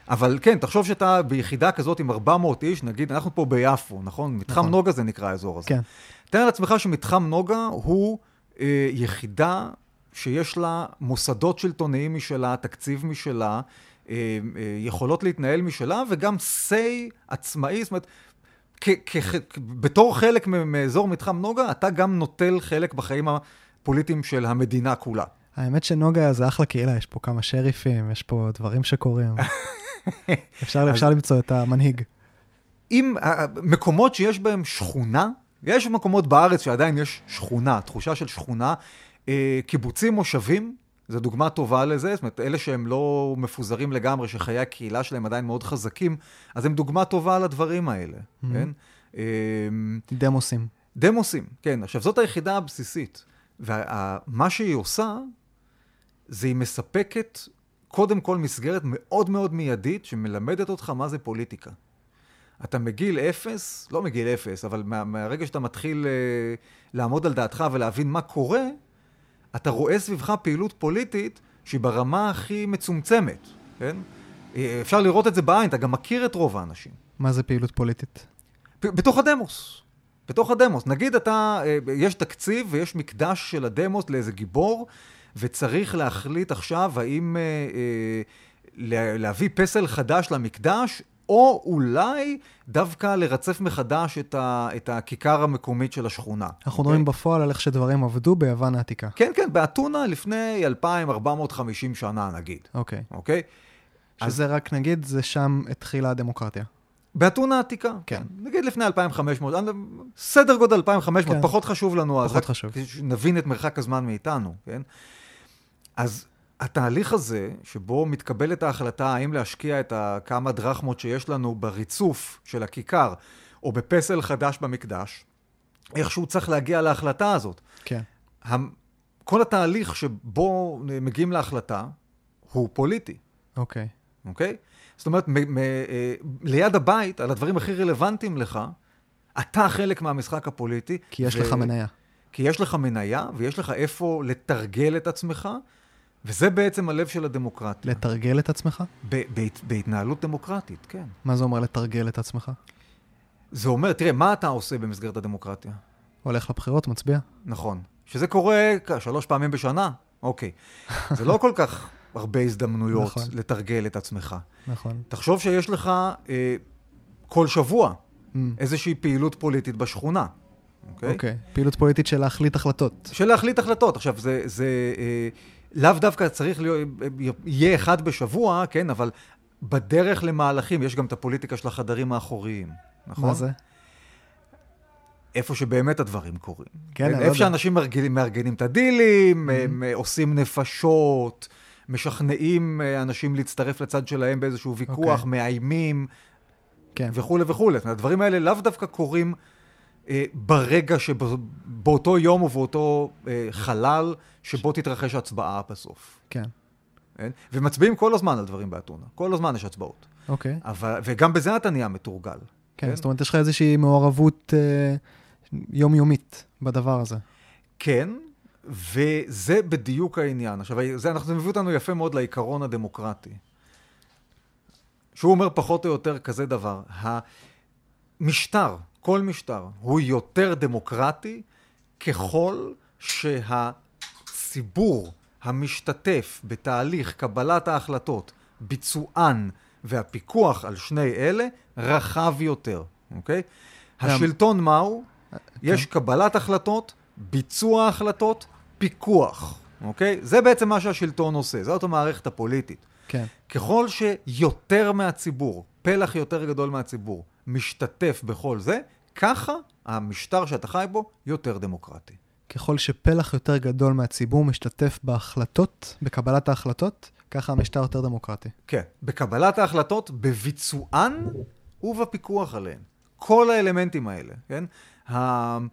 אבל כן, תחשוב שאתה ביחידה כזאת עם 400 איש, נגיד, אנחנו פה ביפו, נכון? מתחם נוגה זה נקרא האזור הזה. כן. תאר לעצמך שמתחם נוגה הוא יחידה שיש לה מוסדות שלטוניים משלה, תקציב משלה, יכולות להתנהל משלה, וגם סי עצמאי, זאת אומרת, בתור חלק מאזור מתחם נוגה, אתה גם נוטל חלק בחיים הפוליטיים של המדינה כולה. האמת שנוגה זה אחלה קהילה, יש פה כמה שריפים, יש פה דברים שקורים. אפשר למצוא את המנהיג. עם מקומות שיש בהם שכונה, יש מקומות בארץ שעדיין יש שכונה, תחושה של שכונה, קיבוצים מושבים, זו דוגמה טובה לזה, זאת אומרת, אלה שהם לא מפוזרים לגמרי, שחיי הקהילה שלהם עדיין מאוד חזקים, אז הם דוגמה טובה על הדברים האלה, כן? דמוסים. דמוסים, כן. עכשיו, זאת היחידה הבסיסית. ומה שהיא עושה, זה היא מספקת, קודם כל, מסגרת מאוד מאוד מיידית, שמלמדת אותך מה זה פוליטיקה. אתה מגיל אפס, לא מגיל אפס, אבל מהרגע שאתה מתחיל לעמוד על דעתך ולהבין מה קורה, אתה רואה סביבך פעילות פוליטית שהיא ברמה הכי מצומצמת, כן? אפשר לראות את זה בעין, אתה גם מכיר את רוב האנשים. מה זה פעילות פוליטית? בתוך הדמוס. בתוך הדמוס. נגיד יש תקציב ויש מקדש של הדמוס לאיזה גיבור, וצריך להחליט עכשיו האם להביא פסל חדש למקדש, או אולי דווקא לרצף מחדש את הכיכר המקומית של השכונה. אנחנו רואים בפועל על איך שדברים עבדו ביוון העתיקה. כן, כן, באתונה לפני 2450 שנה נגיד. אוקיי. אוקיי? שזה רק נגיד, זה שם התחילה הדמוקרטיה. באתונה העתיקה. כן. נגיד לפני 2500, סדר גודל 2500, פחות חשוב לנו. פחות חשוב. נבין את מרחק הזמן מאיתנו, כן? אז התהליך הזה, שבו מתקבלת ההחלטה האם להשקיע את כמה דרחמות שיש לנו בריצוף של הכיכר, או בפסל חדש במקדש, איכשהו צריך להגיע להחלטה הזאת. כן. כל התהליך שבו מגיעים להחלטה, הוא פוליטי. אוקיי. אוקיי? זאת אומרת, ליד הבית, על הדברים הכי רלוונטיים לך, אתה חלק מהמשחק הפוליטי. כי יש לך מניה. כי יש לך מניה, ויש לך איפה לתרגל את עצמך, וזה בעצם הלב של הדמוקרטיה. לתרגל את עצמך? בהתנהלות דמוקרטית, כן. מה זה אומר לתרגל את עצמך? זה אומר, תראה, מה אתה עושה במסגרת הדמוקרטיה? הולך לבחירות, מצביע. נכון. שזה קורה 3 פעמים בשנה? אוקיי. זה לא כל כך הרבה הזדמנויות נכון. לתרגל את עצמך. נכון. תחשוב שיש לך כל שבוע איזושהי פעילות פוליטית בשכונה. אוקיי? אוקיי. פעילות פוליטית של להחליט החלטות. של להחליט החלטות. עכשיו, זה לאו דווקא צריך יהיה אחד בשבוע, כן, אבל בדרך למהלכים יש גם את הפוליטיקה של החדרים האחוריים, נכון? מה זה? איפה שבאמת הדברים קורים. כן, איפה שאנשים מארגנים את הדילים, הם עושים נפשות, משכנעים אנשים להצטרף לצד שלהם באיזשהו ויכוח, מאיימים, וכו' וכו'. הדברים האלה לאו דווקא קורים ברגע שבאותו יום ובאותו חלל שבו תתרחש הצבעה בסוף. כן. ומצביעים כל הזמן על דברים באתונה. כל הזמן יש הצבעות. אוקיי. וגם בזה אתה נהיה מתורגל. כן, זאת אומרת, יש לך איזושהי מעורבות יומיומית בדבר הזה. כן, וזה בדיוק העניין. עכשיו, זה מביא אותנו יפה מאוד לעיקרון הדמוקרטי. שהוא אומר פחות או יותר כזה דבר. המשטר, כל משטר הוא יותר דמוקרטי ככל שהציבור המשתתף בתהליך קבלת ההחלטות, ביצוען והפיקוח על שני אלה רחב יותר, אוקיי? השלטון מהו? יש קבלת החלטות, ביצוע החלטות, פיקוח, אוקיי? זה בעצם מה שהשלטון עושה, זאת המערכת הפוליטית. כן. ככל שיותר מהציבור, פלח יותר גדול מהציבור, משתתף בכל זה, ככה המשטר שאתה חי בו יותר דמוקרטי. ככל שפלח יותר גדול מהציבור משתתף בהחלטות, בקבלת ההחלטות, ככה המשטר יותר דמוקרטי. כן, בקבלת ההחלטות, בביצוען ובפיקוח עליהן. כל האלמנטים האלה, כן? אני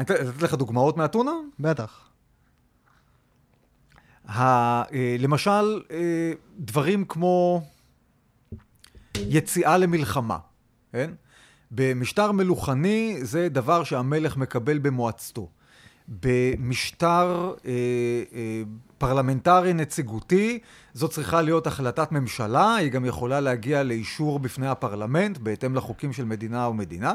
אתן לך דוגמאות מאתונה? בטח. למשל, דברים כמו יציאה למלחמה. כן? במשטר מלוכני זה דבר שהמלך מקבל במועצתו. במשטר פרלמנטרי נציגותי, זו צריכה להיות החלטת ממשלה, היא גם יכולה להגיע לאישור בפני הפרלמנט, בהתאם לחוקים של מדינה או מדינה.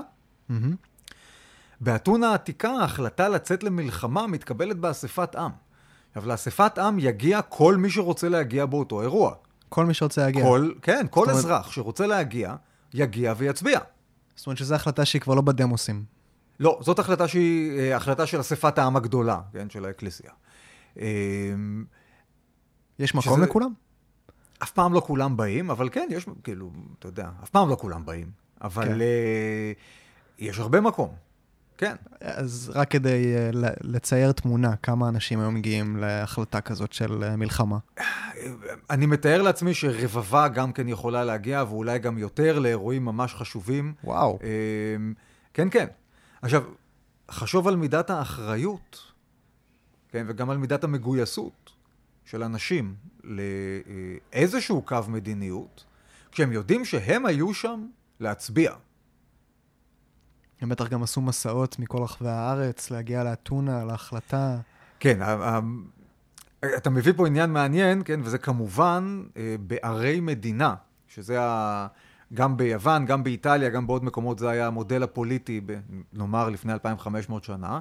באתונה העתיקה, ההחלטה לצאת למלחמה מתקבלת באספת עם. אבל לאספת עם יגיע כל מי שרוצה להגיע באותו אירוע. כל מי שרוצה להגיע. כן, כל אזרח שרוצה להגיע, יגיע ויצביע. זאת אומרת שזו החלטה שהיא כבר לא בדמוסים. לא, זאת החלטה שהיא החלטה של אספת העם הגדולה, כן, של האקלסיה. יש מקום לכולם? אף פעם לא כולם באים, אבל כן, יש, כאילו, אתה יודע, אף פעם לא כולם באים, אבל יש הרבה מקום, כן. אז רק כדי לצייר תמונה, כמה אנשים היום מגיעים להחלטה כזאת של מלחמה? אני מתאר לעצמי שרבבה גם כן יכולה להגיע, ואולי גם יותר לאירועים ממש חשובים. וואו. כן, כן. עכשיו, חשוב על מידת האחריות, כן, וגם על מידת המגויסות של אנשים לאיזשהו קו מדיניות, כשהם יודעים שהם היו שם להצביע. הם בטח גם עשו מסעות מכל רחבי הארץ, להגיע לאתונה, להחלטה. כן, אתה מביא פה עניין מעניין, כן, וזה כמובן בערי מדינה, שזה גם ביוון, גם באיטליה, גם בעוד מקומות, זה היה המודל הפוליטי, נאמר לפני 2500 שנה.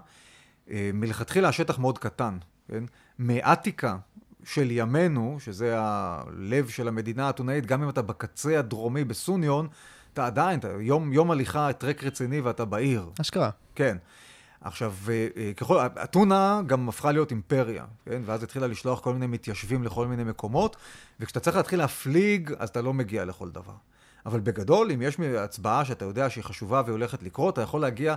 מלכתחילה השטח מאוד קטן, כן? מאתיקה של ימינו, שזה הלב של המדינה האתונאית, גם אם אתה בקצה הדרומי בסוניון, אתה עדיין, אתה יום הליכה, טרק רציני ואתה בעיר. אשכרה. כן. עכשיו, אתונה גם הפכה להיות אימפריה, כן? ואז התחילה לשלוח כל מיני מתיישבים לכל מיני מקומות, וכשאתה צריך להתחיל להפליג, אז אתה לא מגיע לכל דבר. אבל בגדול, אם יש הצבעה שאתה יודע שהיא חשובה והולכת לקרות, אתה יכול להגיע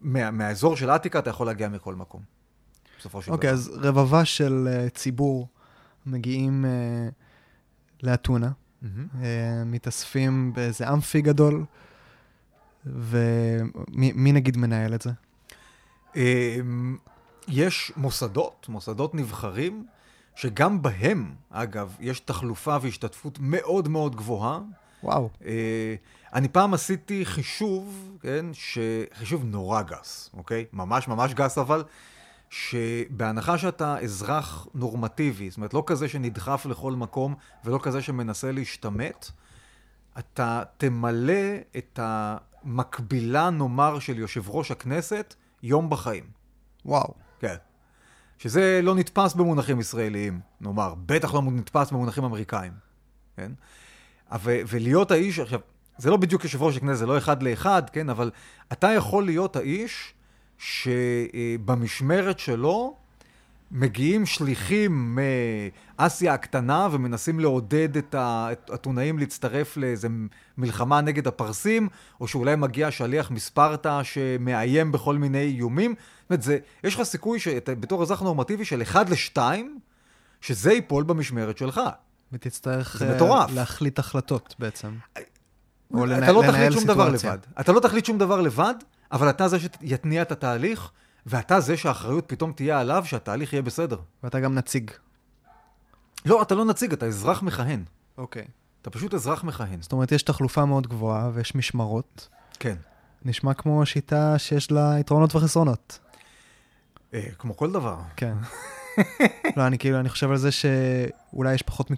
מהאזור של עתיקה, אתה יכול להגיע מכל מקום. בסופו של דבר. אוקיי, אז רבבה של ציבור מגיעים לאתונה, מתאספים באיזה אמפי גדול, ומי נגיד מנהל את זה? יש מוסדות נבחרים, שגם בהם, אגב, יש תחלופה והשתתפות מאוד מאוד גבוהה. וואו. אני פעם עשיתי חישוב, כן, חישוב נורא גס, אוקיי? ממש ממש גס, אבל שבהנחה שאתה אזרח נורמטיבי, זאת אומרת, לא כזה שנדחף לכל מקום, ולא כזה שמנסה להשתמט, אתה תמלא את המקבילה, נאמר, של יושב ראש הכנסת, יום בחיים. וואו. כן. שזה לא נתפס במונחים ישראליים, נאמר, בטח לא נתפס במונחים אמריקאים. כן? ולהיות האיש, עכשיו, זה לא בדיוק יושב ראש הכנסת, זה לא אחד לאחד, כן? אבל אתה יכול להיות האיש שבמשמרת שלו מגיעים שליחים מאסיה הקטנה ומנסים לעודד את האתונאים להצטרף לאיזו מלחמה נגד הפרסים, או שאולי מגיע שליח מספרטה שמאיים בכל מיני איומים. זאת אומרת, זה, יש לך סיכוי בתור אזרח נורמטיבי של 1 ל-2, שזה ייפול במשמרת שלך. ותצטרך להחליט החלטות בעצם. אתה לא תחליט שום דבר לבד. אתה לא תחליט שום דבר לבד, אבל אתה זה שיתניע את התהליך, ואתה זה שהאחריות פתאום תהיה עליו, שהתהליך יהיה בסדר. ואתה גם נציג. לא, אתה לא נציג, אתה אזרח מכהן. אוקיי. אתה פשוט אזרח מכהן. זאת אומרת, יש תחלופה מאוד גבוהה, ויש משמרות. כן. נשמע כמו שיטה שיש לה יתרונות וחסרונות. כמו כל דבר. כן. לא, אני חושב על זה שאולי יש פחות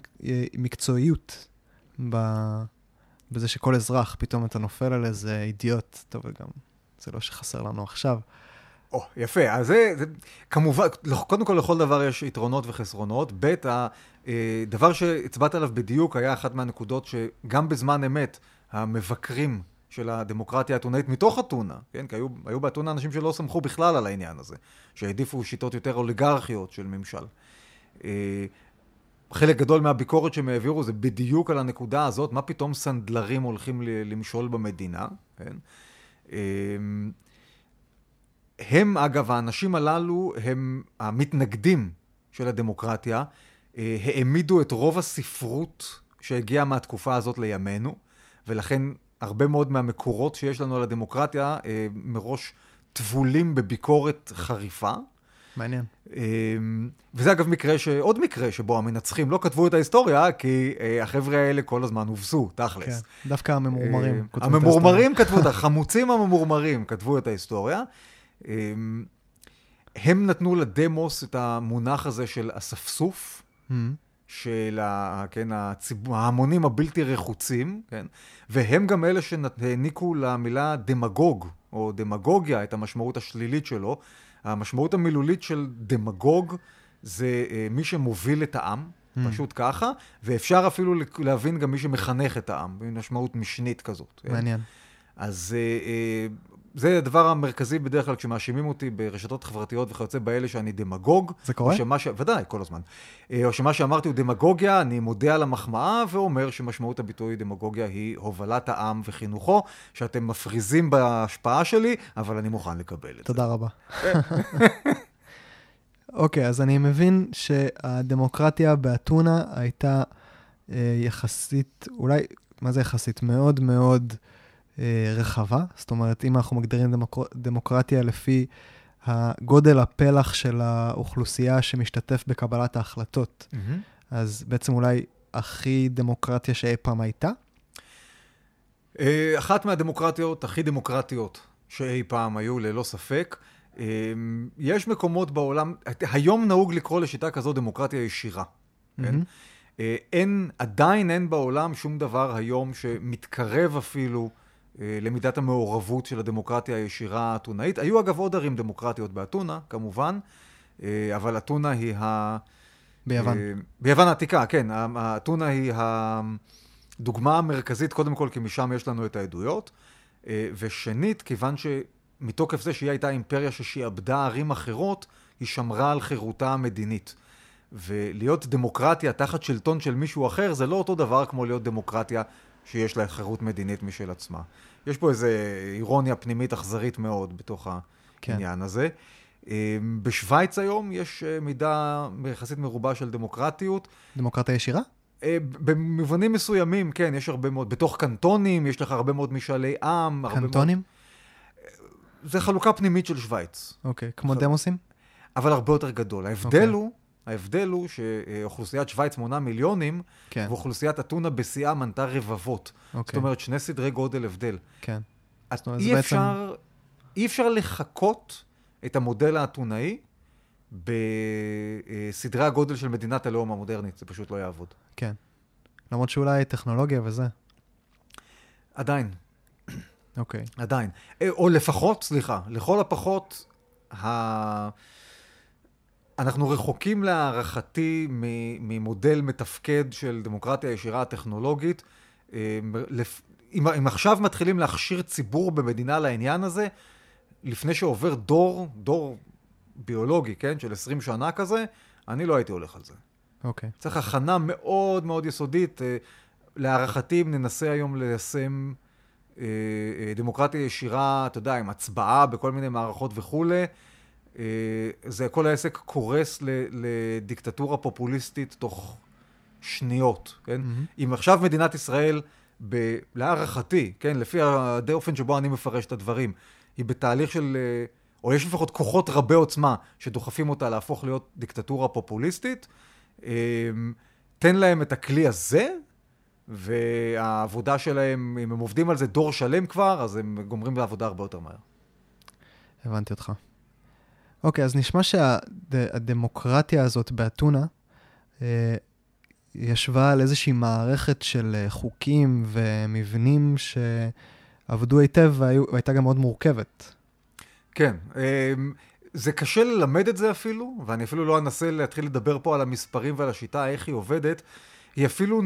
מקצועיות בזה שכל אזרח, פתאום אתה נופל על איזה אידיוט. טוב, גם זה לא שחסר לנו עכשיו. או, יפה. אז זה כמובן, קודם כל לכל דבר יש יתרונות וחסרונות. ב', הדבר שהצבעת עליו בדיוק היה אחת מהנקודות שגם בזמן אמת המבקרים של הדמוקרטיה האתונאית מתוך אתונה, כן? כי היו באתונה אנשים שלא סמכו בכלל על העניין הזה, שהעדיפו שיטות יותר אוליגרכיות של ממשל. חלק גדול מהביקורת שהם העבירו זה בדיוק על הנקודה הזאת, מה פתאום סנדלרים הולכים למשול במדינה, כן? הם, אגב, האנשים הללו, הם המתנגדים של הדמוקרטיה, העמידו את רוב הספרות שהגיעה מהתקופה הזאת לימינו, ולכן הרבה מאוד מהמקורות שיש לנו על הדמוקרטיה, מראש טבולים בביקורת חריפה. מעניין. וזה אגב מקרה, עוד מקרה שבו המנצחים לא כתבו את ההיסטוריה, כי החבר'ה האלה כל הזמן הובסו, תכלס. כן, דווקא הממורמרים כתבו את ההיסטוריה. הממורמרים כתבו את החמוצים הממורמרים כתבו את ההיסטוריה, הם נתנו לדמוס את המונח הזה של הספסוף, של ההמונים הבלתי רחוצים, והם גם אלה שהעניקו למילה דמגוג, או דמגוגיה, את המשמעות השלילית שלו. המשמעות המילולית של דמגוג זה מי שמוביל את העם, פשוט ככה, ואפשר אפילו להבין גם מי שמחנך את העם, במשמעות משנית כזאת. מעניין. אז זה הדבר המרכזי בדרך כלל כשמאשימים אותי ברשתות חברתיות וכיוצא באלה שאני דמגוג. זה קורה? ודאי, כל הזמן. או שמה שאמרתי הוא דמגוגיה, אני מודה על המחמאה ואומר שמשמעות הביטוי דמגוגיה היא הובלת העם וחינוכו, שאתם מפריזים בהשפעה שלי, אבל אני מוכן לקבל את זה. תודה רבה. אוקיי, אז אני מבין שהדמוקרטיה באתונה הייתה יחסית, אולי, מה זה יחסית? מאוד מאוד רחבה, זאת אומרת, אם אנחנו מגדירים דמוקרטיה לפי הגודל הפלח של האוכלוסייה שמשתתף בקבלת ההחלטות, אז בעצם אולי הכי דמוקרטיה שאי פעם הייתה? אחת מהדמוקרטיות, הכי דמוקרטיות שאי פעם היו, ללא ספק. יש מקומות בעולם, היום נהוג לקרוא לשיטה כזו דמוקרטיה ישירה, כן? עדיין אין בעולם שום דבר היום שמתקרב אפילו למידת המעורבות של הדמוקרטיה הישירה האתונאית. היו אגב עוד ערים דמוקרטיות באתונה, כמובן, אבל אתונה היא ביוון. ביוון העתיקה, כן. אתונה היא הדוגמה המרכזית, קודם כל, כי משם יש לנו את העדויות. ושנית, כיוון שמתוקף זה שהיא הייתה אימפריה ששיעבדה ערים אחרות, היא שמרה על חירותה המדינית. ולהיות דמוקרטיה תחת שלטון של מישהו אחר, זה לא אותו דבר כמו להיות דמוקרטיה שיש לה חירות מדינית משל עצמה. יש פה איזו אירוניה פנימית אכזרית מאוד בתוך העניין הזה. בשוויץ היום יש מידה יחסית מרובה של דמוקרטיות. דמוקרטיה ישירה? במובנים מסוימים, כן, יש הרבה מאוד, בתוך קנטונים, יש לך הרבה מאוד משאלי עם. קנטונים? זה חלוקה פנימית של שוויץ. אוקיי, כמו דמוסים? אבל הרבה יותר גדול. ההבדל הוא שאוכלוסיית שוויץ מונה מיליונים, ואוכלוסיית אתונה בשיאה מנתה רבבות. זאת אומרת, שני סדרי גודל הבדל. כן. אי אפשר לחכות את המודל האתונאי בסדרי הגודל של מדינת הלאום המודרנית. זה פשוט לא יעבוד. כן. למרות שאולי טכנולוגיה וזה. עדיין. אוקיי. עדיין. או לפחות, סליחה, לכל הפחות, אנחנו רחוקים להערכתי ממודל מתפקד של דמוקרטיה ישירה טכנולוגית. אם עכשיו מתחילים להכשיר ציבור במדינה לעניין הזה, לפני שעובר דור ביולוגי, כן, של 20 שנה כזה, אני לא הייתי הולך על זה. אוקיי. צריך הכנה מאוד מאוד יסודית. להערכתי, אם ננסה היום ליישם דמוקרטיה ישירה, אתה יודע, עם הצבעה בכל מיני מערכות וכולי, זה כל העסק קורס לדיקטטורה פופוליסטית תוך שניות, כן? אם עכשיו מדינת ישראל, להערכתי, כן, לפי האופן שבו אני מפרש את הדברים, היא בתהליך של, או יש לפחות כוחות רבי עוצמה שדוחפים אותה להפוך להיות דיקטטורה פופוליסטית, תן להם את הכלי הזה, והעבודה שלהם, אם הם עובדים על זה דור שלם כבר, אז הם גומרים לעבודה הרבה יותר מהר. הבנתי אותך. אוקיי, אז נשמע שהדמוקרטיה הזאת באתונה ישבה על איזושהי מערכת של חוקים ומבנים שעבדו היטב והייתה גם מאוד מורכבת. כן, זה קשה ללמד את זה אפילו, ואני אפילו לא אנסה להתחיל לדבר פה על המספרים ועל השיטה, איך היא עובדת. היא אפילו,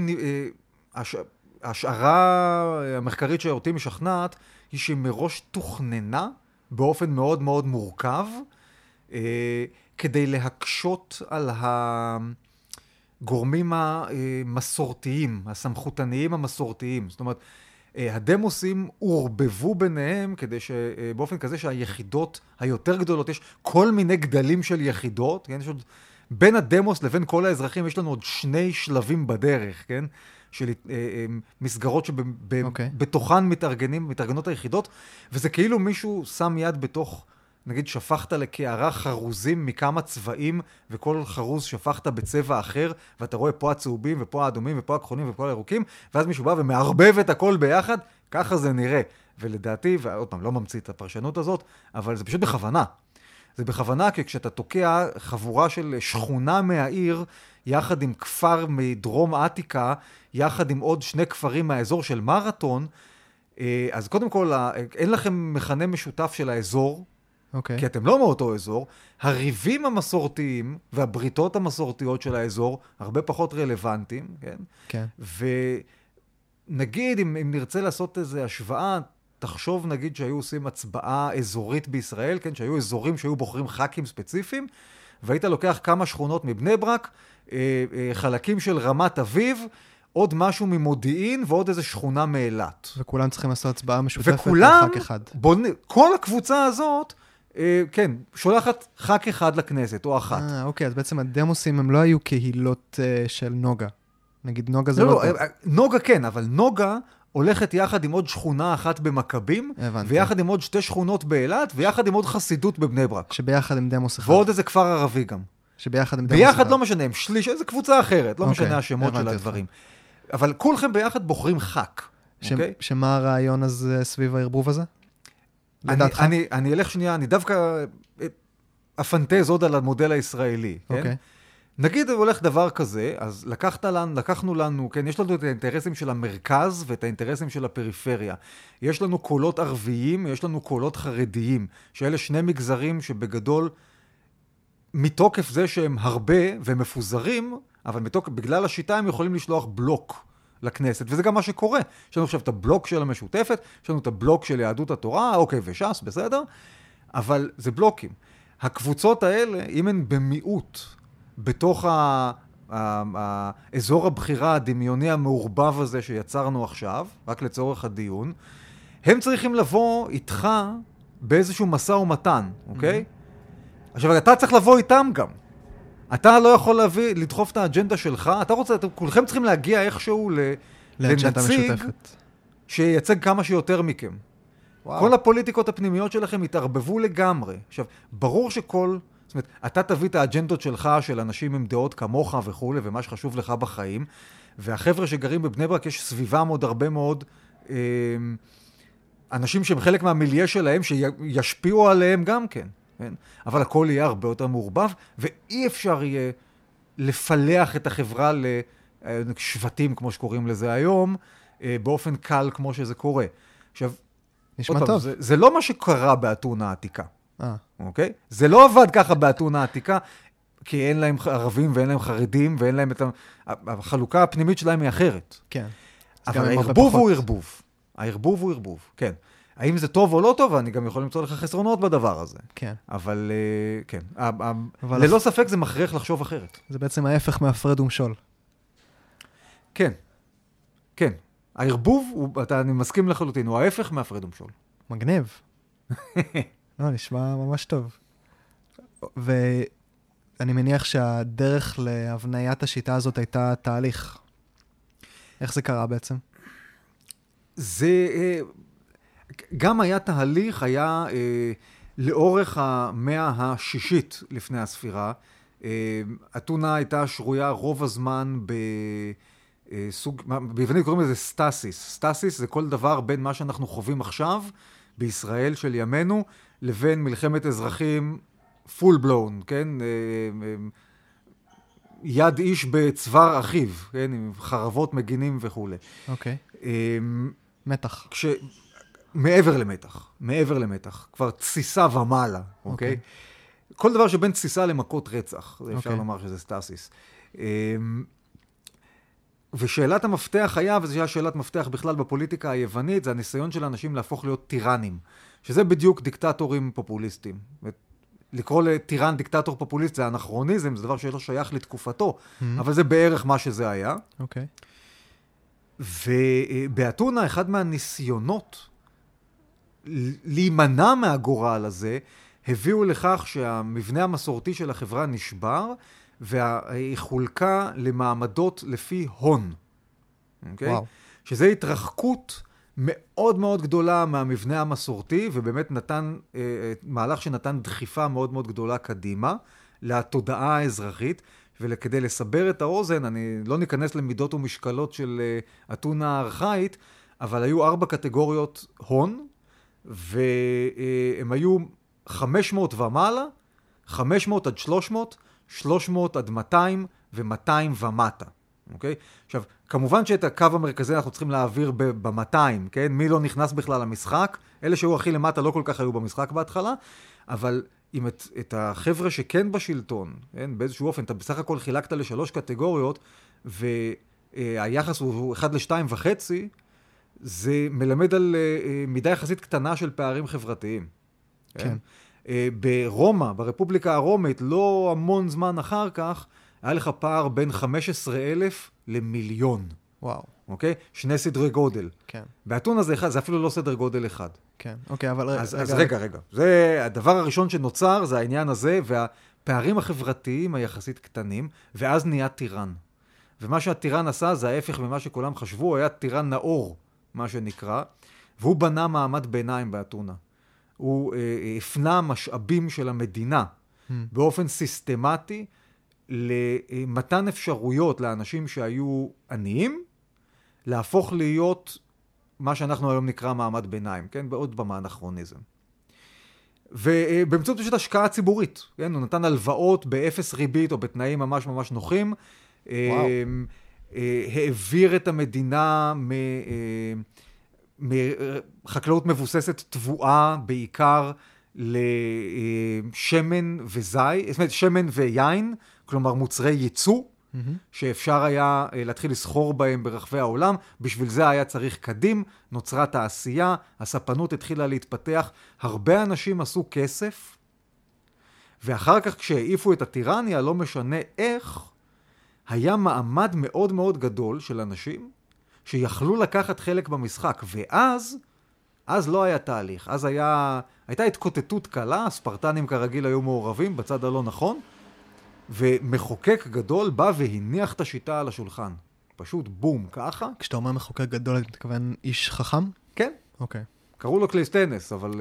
השערה המחקרית שאותי משכנעת, היא שמראש תוכננה באופן מאוד מאוד מורכב, כדי להקשות על הגורמים המסורתיים, הסמכותניים המסורתיים. זאת אומרת, הדמוסים הורבבו ביניהם, כדי שבאופן כזה שהיחידות היותר גדולות, יש כל מיני גדלים של יחידות, כן? יש עוד, בין הדמוס לבין כל האזרחים, יש לנו עוד שני שלבים בדרך, כן? של מסגרות שבתוכן מתארגנות היחידות, וזה כאילו מישהו שם יד בתוך, נגיד שפכת לקערה חרוזים מכמה צבעים, וכל חרוז שפכת בצבע אחר, ואתה רואה פה הצהובים, ופה האדומים, ופה הכחולים, ופה הירוקים, ואז מישהו בא ומערבב את הכל ביחד, ככה זה נראה. ולדעתי, ועוד פעם, לא ממציא את הפרשנות הזאת, אבל זה פשוט בכוונה. זה בכוונה, כי כשאתה תוקע חבורה של שכונה מהעיר, יחד עם כפר מדרום עתיקה, יחד עם עוד שני כפרים מהאזור של מרתון, אז קודם כל, אין לכם מכנה משותף של האזור, okay. כי אתם לא מאותו אזור, הריבים המסורתיים והבריתות המסורתיות של האזור, הרבה פחות רלוונטיים, כן? כן. ונגיד, אם נרצה לעשות איזו השוואה, תחשוב נגיד שהיו עושים הצבעה אזורית בישראל, כן? שהיו אזורים שהיו בוחרים ח"כים ספציפיים, והיית לוקח כמה שכונות מבני ברק, חלקים של רמת אביב, עוד משהו ממודיעין ועוד איזו שכונה מאילת. וכולם צריכים לעשות הצבעה משותפת לח"כ אחד. כל הקבוצה הזאת, כן, שולחת ח"כ אחד לכנסת או אחת. אוקיי, אז בעצם הדמוסים הם לא היו קהילות של נוגה. נגיד נוגה זה לא... נוגה כן, אבל נוגה הולכת יחד עם עוד שכונה אחת במכבים, ויחד עם עוד שתי שכונות באילת, ויחד עם עוד חסידות בבני ברק. שביחד עם דמוס אחד. ועוד איזה כפר ערבי גם. שביחד עם דמוס אחד. ביחד לא משנה, הם שליש, איזה קבוצה אחרת, לא משנה השמות של הדברים. אבל כולכם ביחד בוחרים חק. שמה הרעיון הזה סביב הערבוב הזה? אני אלך שנייה, אני דווקא אפנטז עוד על המודל הישראלי. אוקיי. נגיד הולך דבר כזה, אז לקחנו לנו, כן, יש לנו את האינטרסים של המרכז ואת האינטרסים של הפריפריה. יש לנו קולות ערביים, יש לנו קולות חרדיים, שאלה שני מגזרים שבגדול מתוקף זה שהם הרבה ומפוזרים, אבל בגלל השיטה הם יכולים לשלוח בלוק לכנסת, וזה גם מה שקורה. יש לנו עכשיו את הבלוק של המשותפת, יש לנו את הבלוק של יהדות התורה, אוקיי, וש"ס, בסדר, אבל זה בלוקים. הקבוצות האלה, אם הן במיעוט, בתוך האזור הבחירה הדמיוני המעורבב הזה שיצרנו עכשיו, רק לצורך הדיון, הם צריכים לבוא איתך באיזשהו מסע ומתן, אוקיי? עכשיו, אתה צריך לבוא איתם גם. אתה לא יכול לדחוף את האג'נדה שלך, כולכם צריכים להגיע איכשהו לנציג שייצג כמה שיותר מכם. כל הפוליטיקות הפנימיות שלכם התערבבו לגמרי. עכשיו, ברור שכל, זאת אומרת, אתה תביא את האג'נדות שלך, של אנשים עם דעות כמוך וכו', ומה שחשוב לך בחיים, והחבר'ה שגרים בבני ברק, יש סביבם עוד הרבה מאוד אנשים שהם חלק מהמיליה שלהם, שישפיעו עליהם גם כן. אבל הכל יהיה הרבה יותר מעורבב, ואי אפשר יהיה לפלח את החברה לשבטים, כמו שקוראים לזה היום, באופן קל כמו שזה קורה. עכשיו, פעם, זה לא מה שקרה באתונה העתיקה. אוקיי? זה לא עבד ככה באתונה העתיקה, כי אין להם ערבים ואין להם חרדים, ואין להם את החלוקה הפנימית שלהם היא אחרת. כן. אבל הערבוב הוא ערבוב. הערבוב הוא ערבוב, כן. האם זה טוב או לא טוב, אני גם יכול למצוא לך חסרונות בדבר הזה. כן. אבל, כן. ללא ספק זה מכריח לחשוב אחרת. זה בעצם ההפך מהפרד ומשול. כן. כן. הערבוב, אני מסכים לחלוטין, הוא ההפך מהפרד ומשול. מגניב. לא, נשמע ממש טוב. ואני מניח שהדרך להבניית השיטה הזאת הייתה תהליך. איך זה קרה בעצם? זה... גם היה תהליך, היה לאורך המאה השישית לפני הספירה, אתונה הייתה שרויה רוב הזמן בסוג, ביוונית קוראים לזה סטאסיס. סטאסיס זה כל דבר בין מה שאנחנו חווים עכשיו בישראל של ימינו, לבין מלחמת אזרחים פול בלון, כן? יד איש בצוואר אחיו, כן? עם חרבות מגינים וכו'. אוקיי. מתח. מעבר למתח, מעבר למתח, כבר תסיסה ומעלה, אוקיי? כל דבר שבין תסיסה למכות רצח, אפשר לומר שזה סטאסיס. ושאלת המפתח היה, וזו היה שאלת מפתח בכלל בפוליטיקה היוונית, זה הניסיון של אנשים להפוך להיות טירנים, שזה בדיוק דיקטטורים פופוליסטים. לקרוא לטירן דיקטטור פופוליסט זה אנכרוניזם, זה דבר שלא שייך לתקופתו, אבל זה בערך מה שזה היה. אוקיי. ובאתונה, אחד מהניסיונות להימנע מהגורל הזה, הביאו לכך שהמבנה המסורתי של החברה נשבר, והיא חולקה למעמדות לפי הון. אוקיי? שזה התרחקות מאוד מאוד גדולה מהמבנה המסורתי, ובאמת נתן, מהלך שנתן דחיפה מאוד מאוד גדולה קדימה, לתודעה האזרחית, וכדי לסבר את האוזן, אני לא ניכנס למידות ומשקלות של אתונה הארכאית, אבל היו 4 קטגוריות הון, והם היו 500 ומעלה, 500 עד 300, 300 עד 200 ו-200 ומטה, אוקיי? עכשיו, כמובן שאת הקו המרכזי אנחנו צריכים להעביר ב-200, כן? מי לא נכנס בכלל למשחק? אלה שהיו הכי למטה לא כל כך היו במשחק בהתחלה, אבל אם את החבר'ה שכן בשלטון, כן? באיזשהו אופן, אתה בסך הכל חילקת ל3 קטגוריות, והיחס הוא 1 ל-2.5, זה מלמד על מידה יחסית קטנה של פערים חברתיים. כן. ברומא, ברפובליקה הרומית, לא המון זמן אחר כך, היה לך פער בין 15,000 למיליון. וואו. אוקיי? 2 סדרי גודל. כן. באתונה זה אפילו לא סדר גודל אחד. כן. אוקיי, אבל... אז רגע. זה הדבר הראשון שנוצר, זה העניין הזה, והפערים החברתיים היחסית קטנים, ואז נהיה טירן. ומה שהטירן עשה, זה ההפך ממה שכולם חשבו, היה טירן נאור. מה שנקרא, והוא בנה מעמד ביניים באתונה. הוא הפנה משאבים של המדינה באופן סיסטמטי למתן אפשרויות לאנשים שהיו עניים, להפוך להיות מה שאנחנו היום נקרא מעמד ביניים, כן? בעוד במאנכרוניזם. ובאמצעות פשוט השקעה ציבורית, כן? הוא נתן הלוואות באפס ריבית או בתנאים ממש ממש נוחים. וואו. העביר את המדינה מחקלאות מבוססת תבואה בעיקר לשמן וזי, זאת אומרת, שמן ויין, כלומר מוצרי ייצוא, שאפשר היה להתחיל לסחור בהם ברחבי העולם. בשביל זה היה צריך קדים, נוצרה תעשייה, הספנות התחילה להתפתח, הרבה אנשים עשו כסף, ואחר כך כשהעיפו את הטירניה, לא משנה איך, היה מעמד מאוד מאוד גדול של אנשים שיכלו לקחת חלק במשחק, ואז לא היה תהליך, אז הייתה התקוטטות קלה, הספרטנים כרגיל היו מעורבים בצד הלא נכון, ומחוקק גדול בא והניח את השיטה על השולחן. פשוט בום, ככה. כשאתה אומר מחוקק גדול, אתה מתכוון איש חכם? כן. אוקיי. קראו לו קלייסטנס, אבל...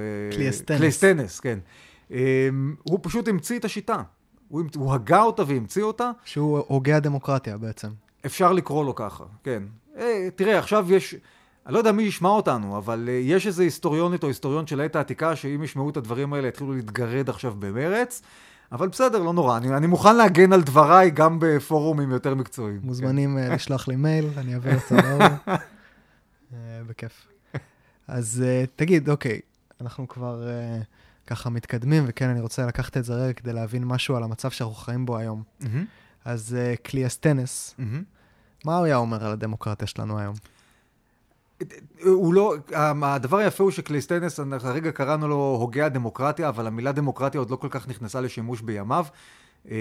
קלייסטנס, כן. הוא פשוט המציא את השיטה. הוא הגה אותה והמציא אותה. שהוא הוגה הדמוקרטיה בעצם. אפשר לקרוא לו ככה, כן. תראה, עכשיו יש... אני לא יודע מי ישמע אותנו, אבל יש איזה היסטוריונית או היסטוריון של העת העתיקה, שאם ישמעו את הדברים האלה, יתחילו להתגרד עכשיו במרץ. אבל בסדר, לא נורא. אני מוכן להגן על דבריי גם בפורומים יותר מקצועיים. מוזמנים לשלוח לי מייל, אני אעביר את זה. בכיף. אז תגיד, אוקיי, אנחנו כבר ככה מתקדמים, וכן, אני רוצה לקחת את זה רגע כדי להבין משהו על המצב שאנחנו חיים בו היום. אז קלייסטנס, מה הוא היה אומר על הדמוקרטיה שלנו היום? הדבר היפה הוא שקלייסטנס, הרגע קראנו לו הוגה הדמוקרטיה, אבל המילה דמוקרטיה עוד לא כל כך נכנסה לשימוש בימיו,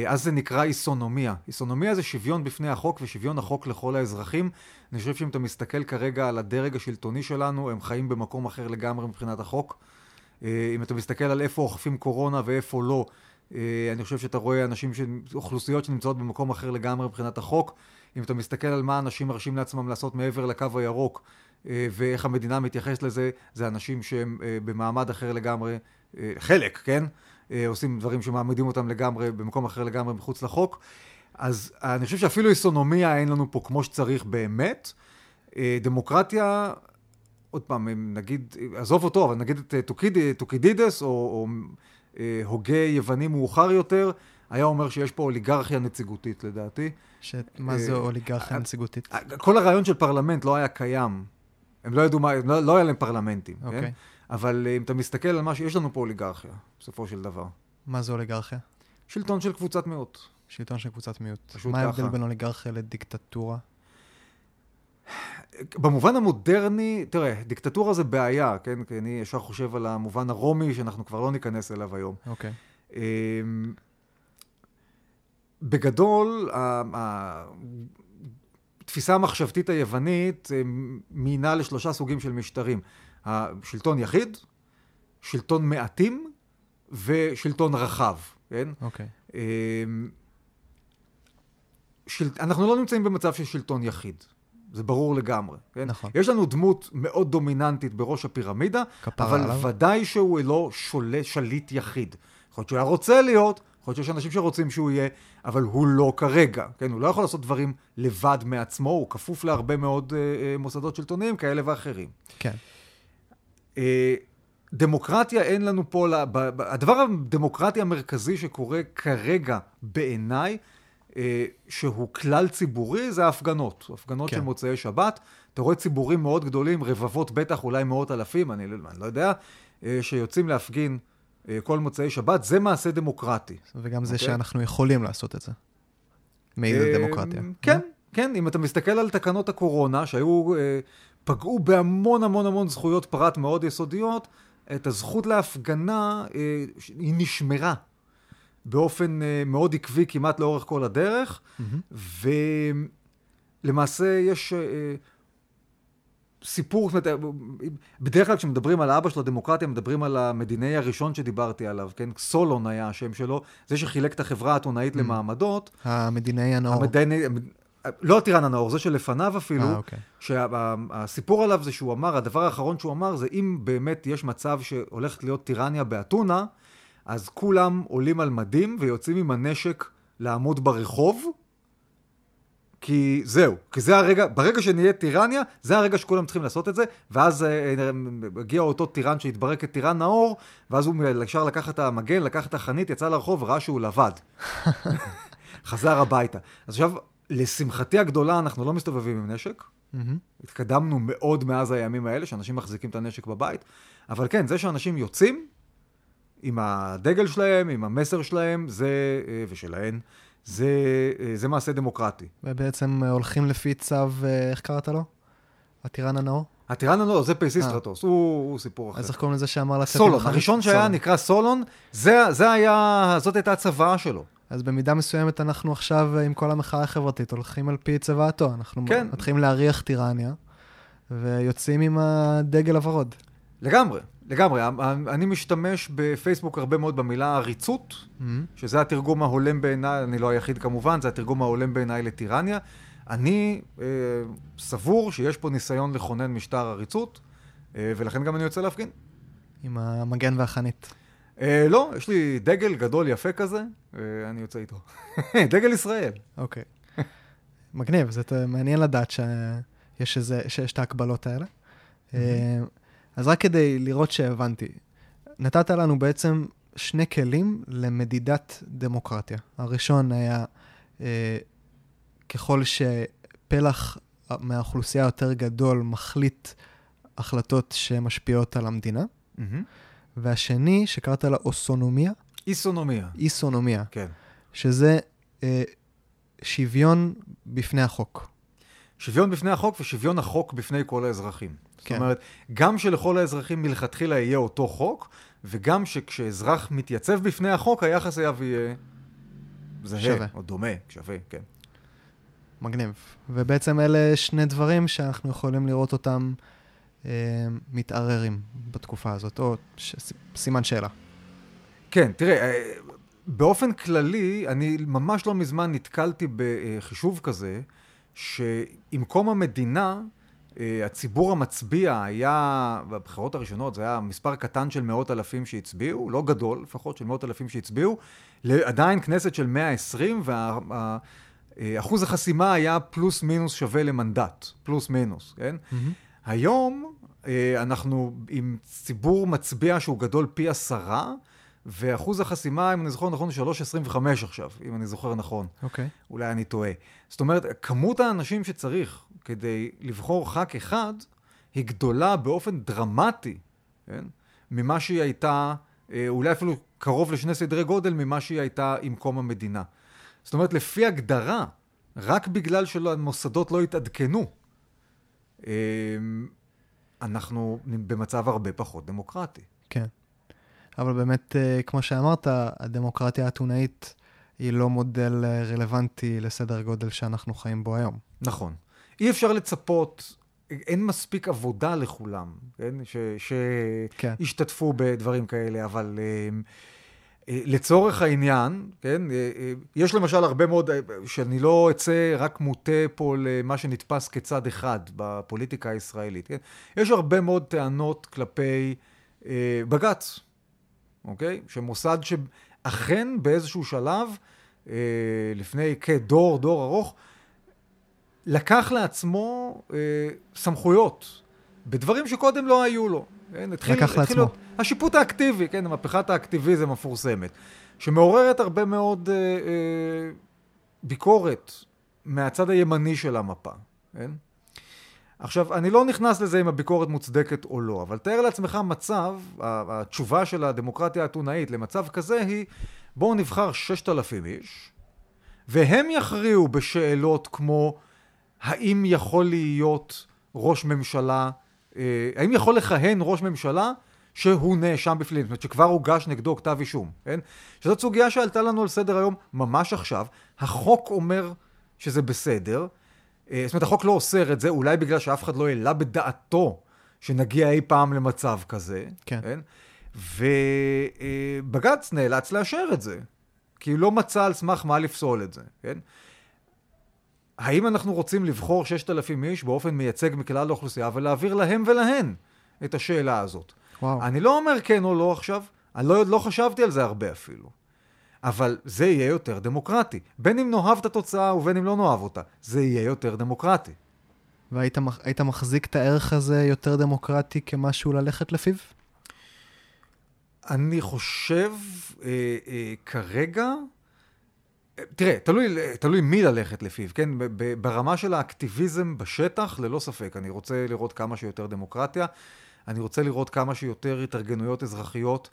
אז זה נקרא איסונומיה. איסונומיה זה שוויון בפני החוק, ושוויון החוק לכל האזרחים. אני חושב שאם אתה מסתכל כרגע על הדרג השלטוני שלנו, הם חיים במקום אחר לגמרי מבחינת החוק. אם אתה מסתכל על איפה אוכפים קורונה ואיפה לא, אני חושב שאתה רואה אוכלוסיות שנמצאות במקום אחר לגמרי מבחינת החוק. אם אתה מסתכל על מה אנשים מרשים לעצמם לעשות מעבר לקו הירוק, ואיך המדינה מתייחסת לזה, זה אנשים שהם במעמד אחר לגמרי, חלק, כן? עושים דברים שמעמידים אותם לגמרי, במקום אחר לגמרי, מחוץ לחוק. אז אני חושב שאפילו איסונומיה אין לנו פה כמו שצריך באמת. דמוקרטיה, עוד פעם, נגיד, עזוב אותו, אבל נגיד את תוקידידס, או הוגה יווני מאוחר יותר, היה אומר שיש פה אוליגרכיה נציגותית, לדעתי. מה זו אוליגרכיה נציגותית? כל הרעיון של פרלמנט לא היה קיים. הם לא ידעו מה, לא היה להם פרלמנטים. כן? אבל אם אתה מסתכל על מה שיש לנו פה אוליגרכיה, בסופו של דבר. מה זו אוליגרכיה? שלטון של קבוצת מיעוט. שלטון של קבוצת מיעוט. מה ההבדל בין אוליגרכיה לדיקטטורה? במובן המודרני, תראה, דיקטטורה זה בעיה, כן? כי אני ישר חושב על המובן הרומי, שאנחנו כבר לא ניכנס אליו היום. אוקיי. בגדול, התפיסה המחשבתית היוונית מינה לשלושה סוגים של משטרים. השלטון יחיד, שלטון מעטים ושלטון רחב. כן? Okay. אנחנו לא נמצאים במצב של שלטון יחיד. זה ברור לגמרי. כן? נכון. יש לנו דמות מאוד דומיננטית בראש הפירמידה, אבל עליו. ודאי שהוא לא שליט יחיד. יכול להיות שהוא היה רוצה להיות... יכול להיות שיש אנשים שרוצים שהוא יהיה, אבל הוא לא כרגע, כן? הוא לא יכול לעשות דברים לבד מעצמו, הוא כפוף להרבה מאוד מוסדות שלטוניים, כאלה ואחרים. כן. דמוקרטיה אין לנו פה, הדבר הדמוקרטי המרכזי שקורה כרגע בעיניי, שהוא כלל ציבורי, זה ההפגנות. הפגנות של מוצאי שבת, אתה רואה ציבורים מאוד גדולים, רבבות בטח, אולי מאות אלפים, אני לא יודע, שיוצאים להפגין, כל מוצאי שבת, זה מעשה דמוקרטי. וגם זה שאנחנו יכולים לעשות את זה. מעיד על דמוקרטיה. כן, כן. אם אתה מסתכל על תקנות הקורונה, שהיו, פגעו בהמון המון המון זכויות פרט מאוד יסודיות, את הזכות להפגנה, היא נשמרה. באופן מאוד עקבי, כמעט לאורך כל הדרך. ולמעשה יש... סיפור, בדרך כלל כשמדברים על האבא של הדמוקרטיה, מדברים על המדינאי הראשון שדיברתי עליו, כן? סולון היה השם שלו, זה שחילק את החברה האתונאית למעמדות. המדינאי הנאור. לא הטירן הנאור, זה שלפניו אפילו, שהסיפור עליו זה שהוא אמר, הדבר האחרון שהוא אמר זה אם באמת יש מצב שהולכת להיות טירניה באתונה, אז כולם עולים על מדים ויוצאים עם הנשק לעמוד ברחוב, כי זהו, כי זה הרגע, ברגע שנהיה טירניה, זה הרגע שכולם צריכים לעשות את זה, ואז הגיע אותו טירן שהתברק את טירן נאור, ואז הוא אפשר לקח את המגן, לקח את החנית, יצא לרחוב, ראה שהוא לבד. חזר הביתה. אז עכשיו, לשמחתי הגדולה, אנחנו לא מסתובבים עם נשק. התקדמנו מאוד מאז הימים האלה, שאנשים מחזיקים את הנשק בבית, אבל כן, זה שאנשים יוצאים, עם הדגל שלהם, עם המסר שלהם, זה, ושלהן, זה מעשה דמוקרטי. ובעצם הולכים לפי צו, איך קראת לו? הטירן הנאור? הטירן הנאור, זה פייסיסטרטוס, הוא סיפור אחר. אז איך קוראים לזה שאמר לצאת? סולון, הראשון שהיה נקרא סולון, זאת הייתה הצוואה שלו. אז במידה מסוימת אנחנו עכשיו, עם כל המחאה החברתית, הולכים על פי צוואתו, אנחנו מתחילים להריח טירניה, ויוצאים עם הדגל הוורוד. לגמרי. אני משתמש בפייסבוק הרבה מאוד במילה עריצות, שזה התרגום ההולם בעיניי, אני לא היחיד כמובן, זה התרגום ההולם בעיניי לטירניה. אני סבור שיש פה ניסיון לכונן משטר עריצות, ולכן גם אני יוצא להפגין. עם המגן והחנית. לא, יש לי דגל גדול יפה כזה, אני יוצא איתו. דגל ישראל. אוקיי. מגניב, זה מעניין לדעת שיש את ההקבלות האלה. אז רק כדי לראות שהבנתי, נתת לנו בעצם שני כלים למדידת דמוקרטיה. הראשון היה, ככל שפלח מהאוכלוסייה יותר גדול מחליט החלטות שמשפיעות על המדינה, והשני שקראת לה אוסונומיה. איסונומיה. כן. שזה שוויון בפני החוק. שוויון בפני החוק ושוויון החוק בפני כל האזרחים. זאת אומרת, גם שלכל האזרחים מלכתחילה יהיה אותו חוק, וגם שכשאזרח מתייצב בפני החוק, היחס היה ויהיה זהה או דומה, שווה, כן. מגניב. ובעצם אלה שני דברים שאנחנו יכולים לראות אותם מתערערים בתקופה הזאת, או סימן שאלה. כן, תראה, באופן כללי, אני ממש לא מזמן נתקלתי בחישוב כזה, שעם קום המדינה, הציבור המצביע היה, בבחירות הראשונות, זה היה מספר קטן של 100,000 שהצביעו, לא גדול, לפחות של 100,000 שהצביעו, עדיין כנסת של 120, ואחוז החסימה היה פלוס מינוס שווה למנדט, פלוס מינוס, כן? היום אנחנו עם ציבור מצביע שהוא גדול פי 10, ואחוז החסימה, אם אני זוכר נכון, 3.25 עכשיו, אם אני זוכר נכון. אוקיי. אולי אני טועה. זאת אומרת, כמות האנשים שצריך כדי לבחור חק אחד, היא גדולה באופן דרמטי, כן? ממה שהיא הייתה, אולי אפילו קרוב לשני סדרי גודל, ממה שהיא הייתה עם קום המדינה. זאת אומרת, לפי הגדרה, רק בגלל שהמוסדות לא התעדכנו, אנחנו במצב הרבה פחות דמוקרטי. כן. אבל באמת, כמו שאמרת, הדמוקרטיה האתונאית היא לא מודל רלוונטי לסדר גודל שאנחנו חיים בו היום. נכון. אי אפשר לצפות, אין מספיק עבודה לכולם, שהשתתפו בדברים כאלה, אבל לצורך העניין, יש למשל הרבה מאוד, שאני לא אצא רק מוטה פה למה שנתפס כצד אחד בפוליטיקה הישראלית. יש הרבה מאוד טענות כלפי בג"ץ, אוקיי? שמוסד שאכן באיזשהו שלב, לפני כדור ארוך, לקח לעצמו סמכויות בדברים שקודם לא היו לו. לקח לעצמו. השיפוט האקטיבי, כן, המהפכת האקטיביזם המפורסמת, שמעוררת הרבה מאוד ביקורת מהצד הימני של המפה. כן? עכשיו, אני לא נכנס לזה אם הביקורת מוצדקת או לא, אבל תאר לעצמך מצב, התשובה של הדמוקרטיה האתונאית למצב כזה היא, בואו נבחר 6,000 איש, והם יכריעו בשאלות כמו, האם יכול להיות ראש ממשלה, האם יכול לכהן ראש ממשלה שהוא נאשם בפלילים, זאת אומרת שכבר הוגש נגדו כתב אישום, כן? שזאת סוגיה שעלתה לנו על סדר היום ממש עכשיו, החוק אומר שזה בסדר, זאת אומרת, החוק לא אוסר את זה, אולי בגלל שאף אחד לא העלה בדעתו שנגיע אי פעם למצב כזה, כן? ובג"ץ נאלץ לאשר את זה, כי הוא לא מצא על סמך מה לפסול את זה, כן? האם אנחנו רוצים לבחור 6,000 איש באופן מייצג מכלל האוכלוסייה ולהעביר להם ולהן את השאלה הזאת? וואו. אני לא אומר כן או לא עכשיו, אני לא חשבתי על זה הרבה אפילו. אבל זה יהיה יותר דמוקרטי. בין אם נאהב את התוצאה ובין אם לא נאהב אותה, זה יהיה יותר דמוקרטי. והיית מחזיק את הערך הזה יותר דמוקרטי כמשהו ללכת לפיו? אני חושב כרגע... תראה, תלוי מי ללכת לפיו, כן? ברמה של האקטיביזם בשטח, ללא ספק. אני רוצה לראות כמה שיותר דמוקרטיה, אני רוצה לראות כמה שיותר התארגנויות אזרחיות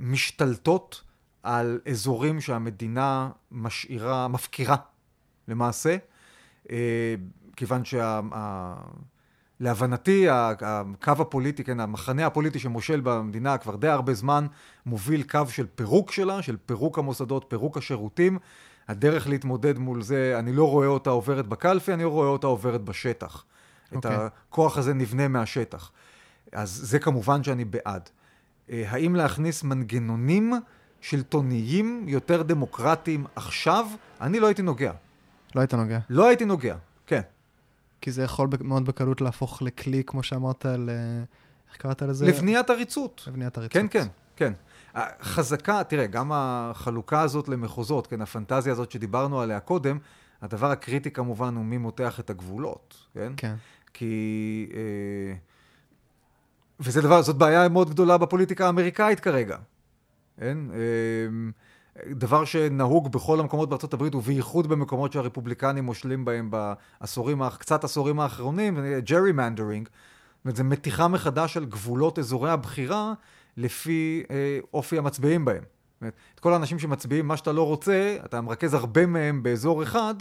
משתלטות על אזורים שהמדינה משאירה, מפקירה למעשה, כיוון להבנתי, הקו הפוליטי, כן, המחנה הפוליטי שמושל במדינה כבר די הרבה זמן, מוביל קו של פירוק שלה, של פירוק המוסדות, פירוק השירותים. הדרך להתמודד מול זה, אני לא רואה אותה עוברת בקלפי, אני רואה אותה עוברת בשטח. Okay. את הכוח הזה נבנה מהשטח. אז זה כמובן שאני בעד. האם להכניס מנגנונים שלטוניים יותר דמוקרטיים עכשיו? אני לא הייתי נוגע. לא היית נוגע? לא הייתי נוגע, כן. כי זה יכול מאוד בקלות להפוך לכלי, כמו שאמרת, איך קראת לזה? לבניית עריצות. לבניית עריצות. כן, כן, כן. החזקה, תראה, גם החלוקה הזאת למחוזות, כן, הפנטזיה הזאת שדיברנו עליה קודם, הדבר הקריטי כמובן הוא מי מותח את הגבולות, כן? כן. כי... וזה דבר, זאת בעיה מאוד גדולה בפוליטיקה האמריקאית כרגע, כן? דבר שנהוג בכל המקומות בארצות הברית, ובייחוד במקומות שהרפובליקנים מושלים בהם בעשורים, קצת עשורים האחרונים, ג'רימנדרינג, זאת אומרת, זה מתיחה מחדש על גבולות אזורי הבחירה, לפי אופי המצביעים בהם. זאת אומרת, את כל האנשים שמצביעים מה שאתה לא רוצה, אתה מרכז הרבה מהם באזור אחד,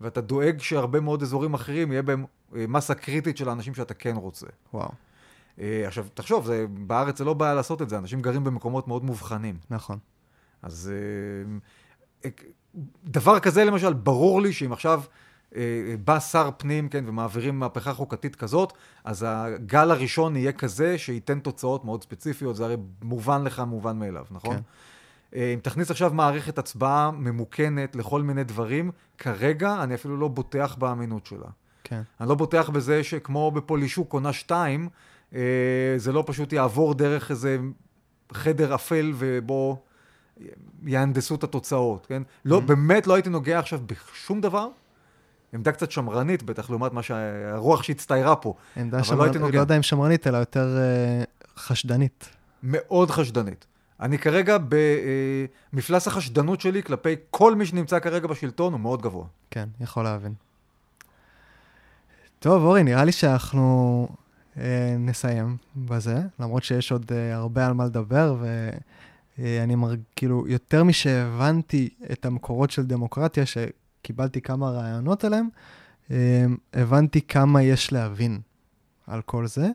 ואתה דואג שהרבה מאוד אזורים אחרים יהיה בהם מסה קריטית של האנשים שאתה כן רוצה. וואו. עכשיו, תחשוב, בארץ זה לא בעיה לעשות את זה, אנשים גרים במקומות מאוד מובחנים. נכון. אז דבר כזה למשל, ברור לי שאם עכשיו בא שר פנים, כן, ומעבירים מהפכה חוקתית כזאת, אז הגל הראשון יהיה כזה שייתן תוצאות מאוד ספציפיות, זה הרי מובן לך, מובן מאליו, נכון? כן. אם תכניס עכשיו מערכת הצבעה ממוכנת לכל מיני דברים, כרגע אני אפילו לא בוטח באמינות שלה. כן. אני לא בוטח בזה שכמו בפולישוק עונה 2, זה לא פשוט יעבור דרך איזה חדר אפל ובו יהנדסו את התוצאות, כן? לא, באמת לא הייתי נוגע עכשיו בשום דבר, עמדה קצת שמרנית, בטח לעומת מה שהרוח שהצטיירה פה. עמדה שמרנית, לא יודע אם שמרנית, אלא יותר חשדנית. מאוד חשדנית. אני כרגע, במפלס החשדנות שלי, כלפי כל מי שנמצא כרגע בשלטון, הוא מאוד גבוה. כן, יכול להבין. טוב, אורי, נראה לי שאנחנו נסיים בזה, למרות שיש עוד הרבה על מה לדבר, ואני כאילו, יותר משהבנתי את המקורות של דמוקרטיה, קיבלתי כמה רעיונות עליהם, הבנתי כמה יש להבין על כל זה,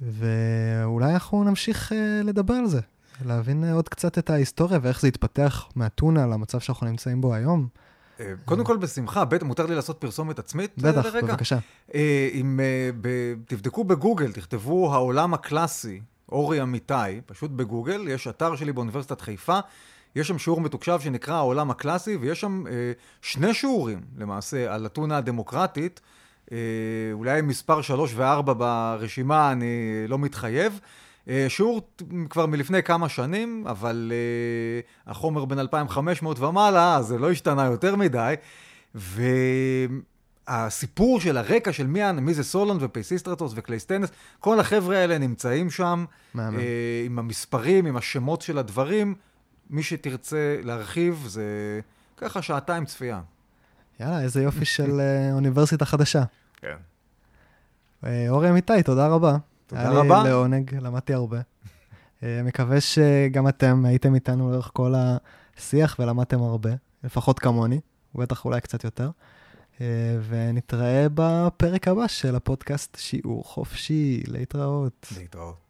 ואולי אנחנו נמשיך לדבר על זה, להבין עוד קצת את ההיסטוריה ואיך זה התפתח מהטונה למצב שאנחנו נמצאים בו היום. קודם כל בשמחה, מותר לי לעשות פרסומת עצמית לרגע? בטח, בבקשה. אם תבדקו בגוגל, תכתבו העולם הקלאסי, אורי אמיתי, פשוט בגוגל, יש אתר שלי באוניברסיטת חיפה, יש שם שיעור מתוקשב שנקרא העולם הקלאסי, ויש שם שני שיעורים, למעשה, על אתונה הדמוקרטית, אולי מספר 3 ו-4 ברשימה, אני לא מתחייב. שיעור כבר מלפני כמה שנים, אבל החומר בין 2500 ומעלה, אז זה לא השתנה יותר מדי, והסיפור של הרקע של מי זה סולון ופייסיסטרטוס וקלייסטנס, כל החבר'ה האלה נמצאים שם, עם המספרים, עם השמות של הדברים, מי שתרצה להרחיב, זה ככה 2 צפייה. יאללה, איזה יופי של אוניברסיטה חדשה. כן. אורי אמיתי, תודה רבה. תודה רבה. היה לי לעונג, למדתי הרבה. מקווה שגם אתם הייתם איתנו לאורך כל השיח ולמדתם הרבה, לפחות כמוני, ובטח אולי קצת יותר. ונתראה בפרק הבא של הפודקאסט שיעור חופשי. להתראות. להתראות.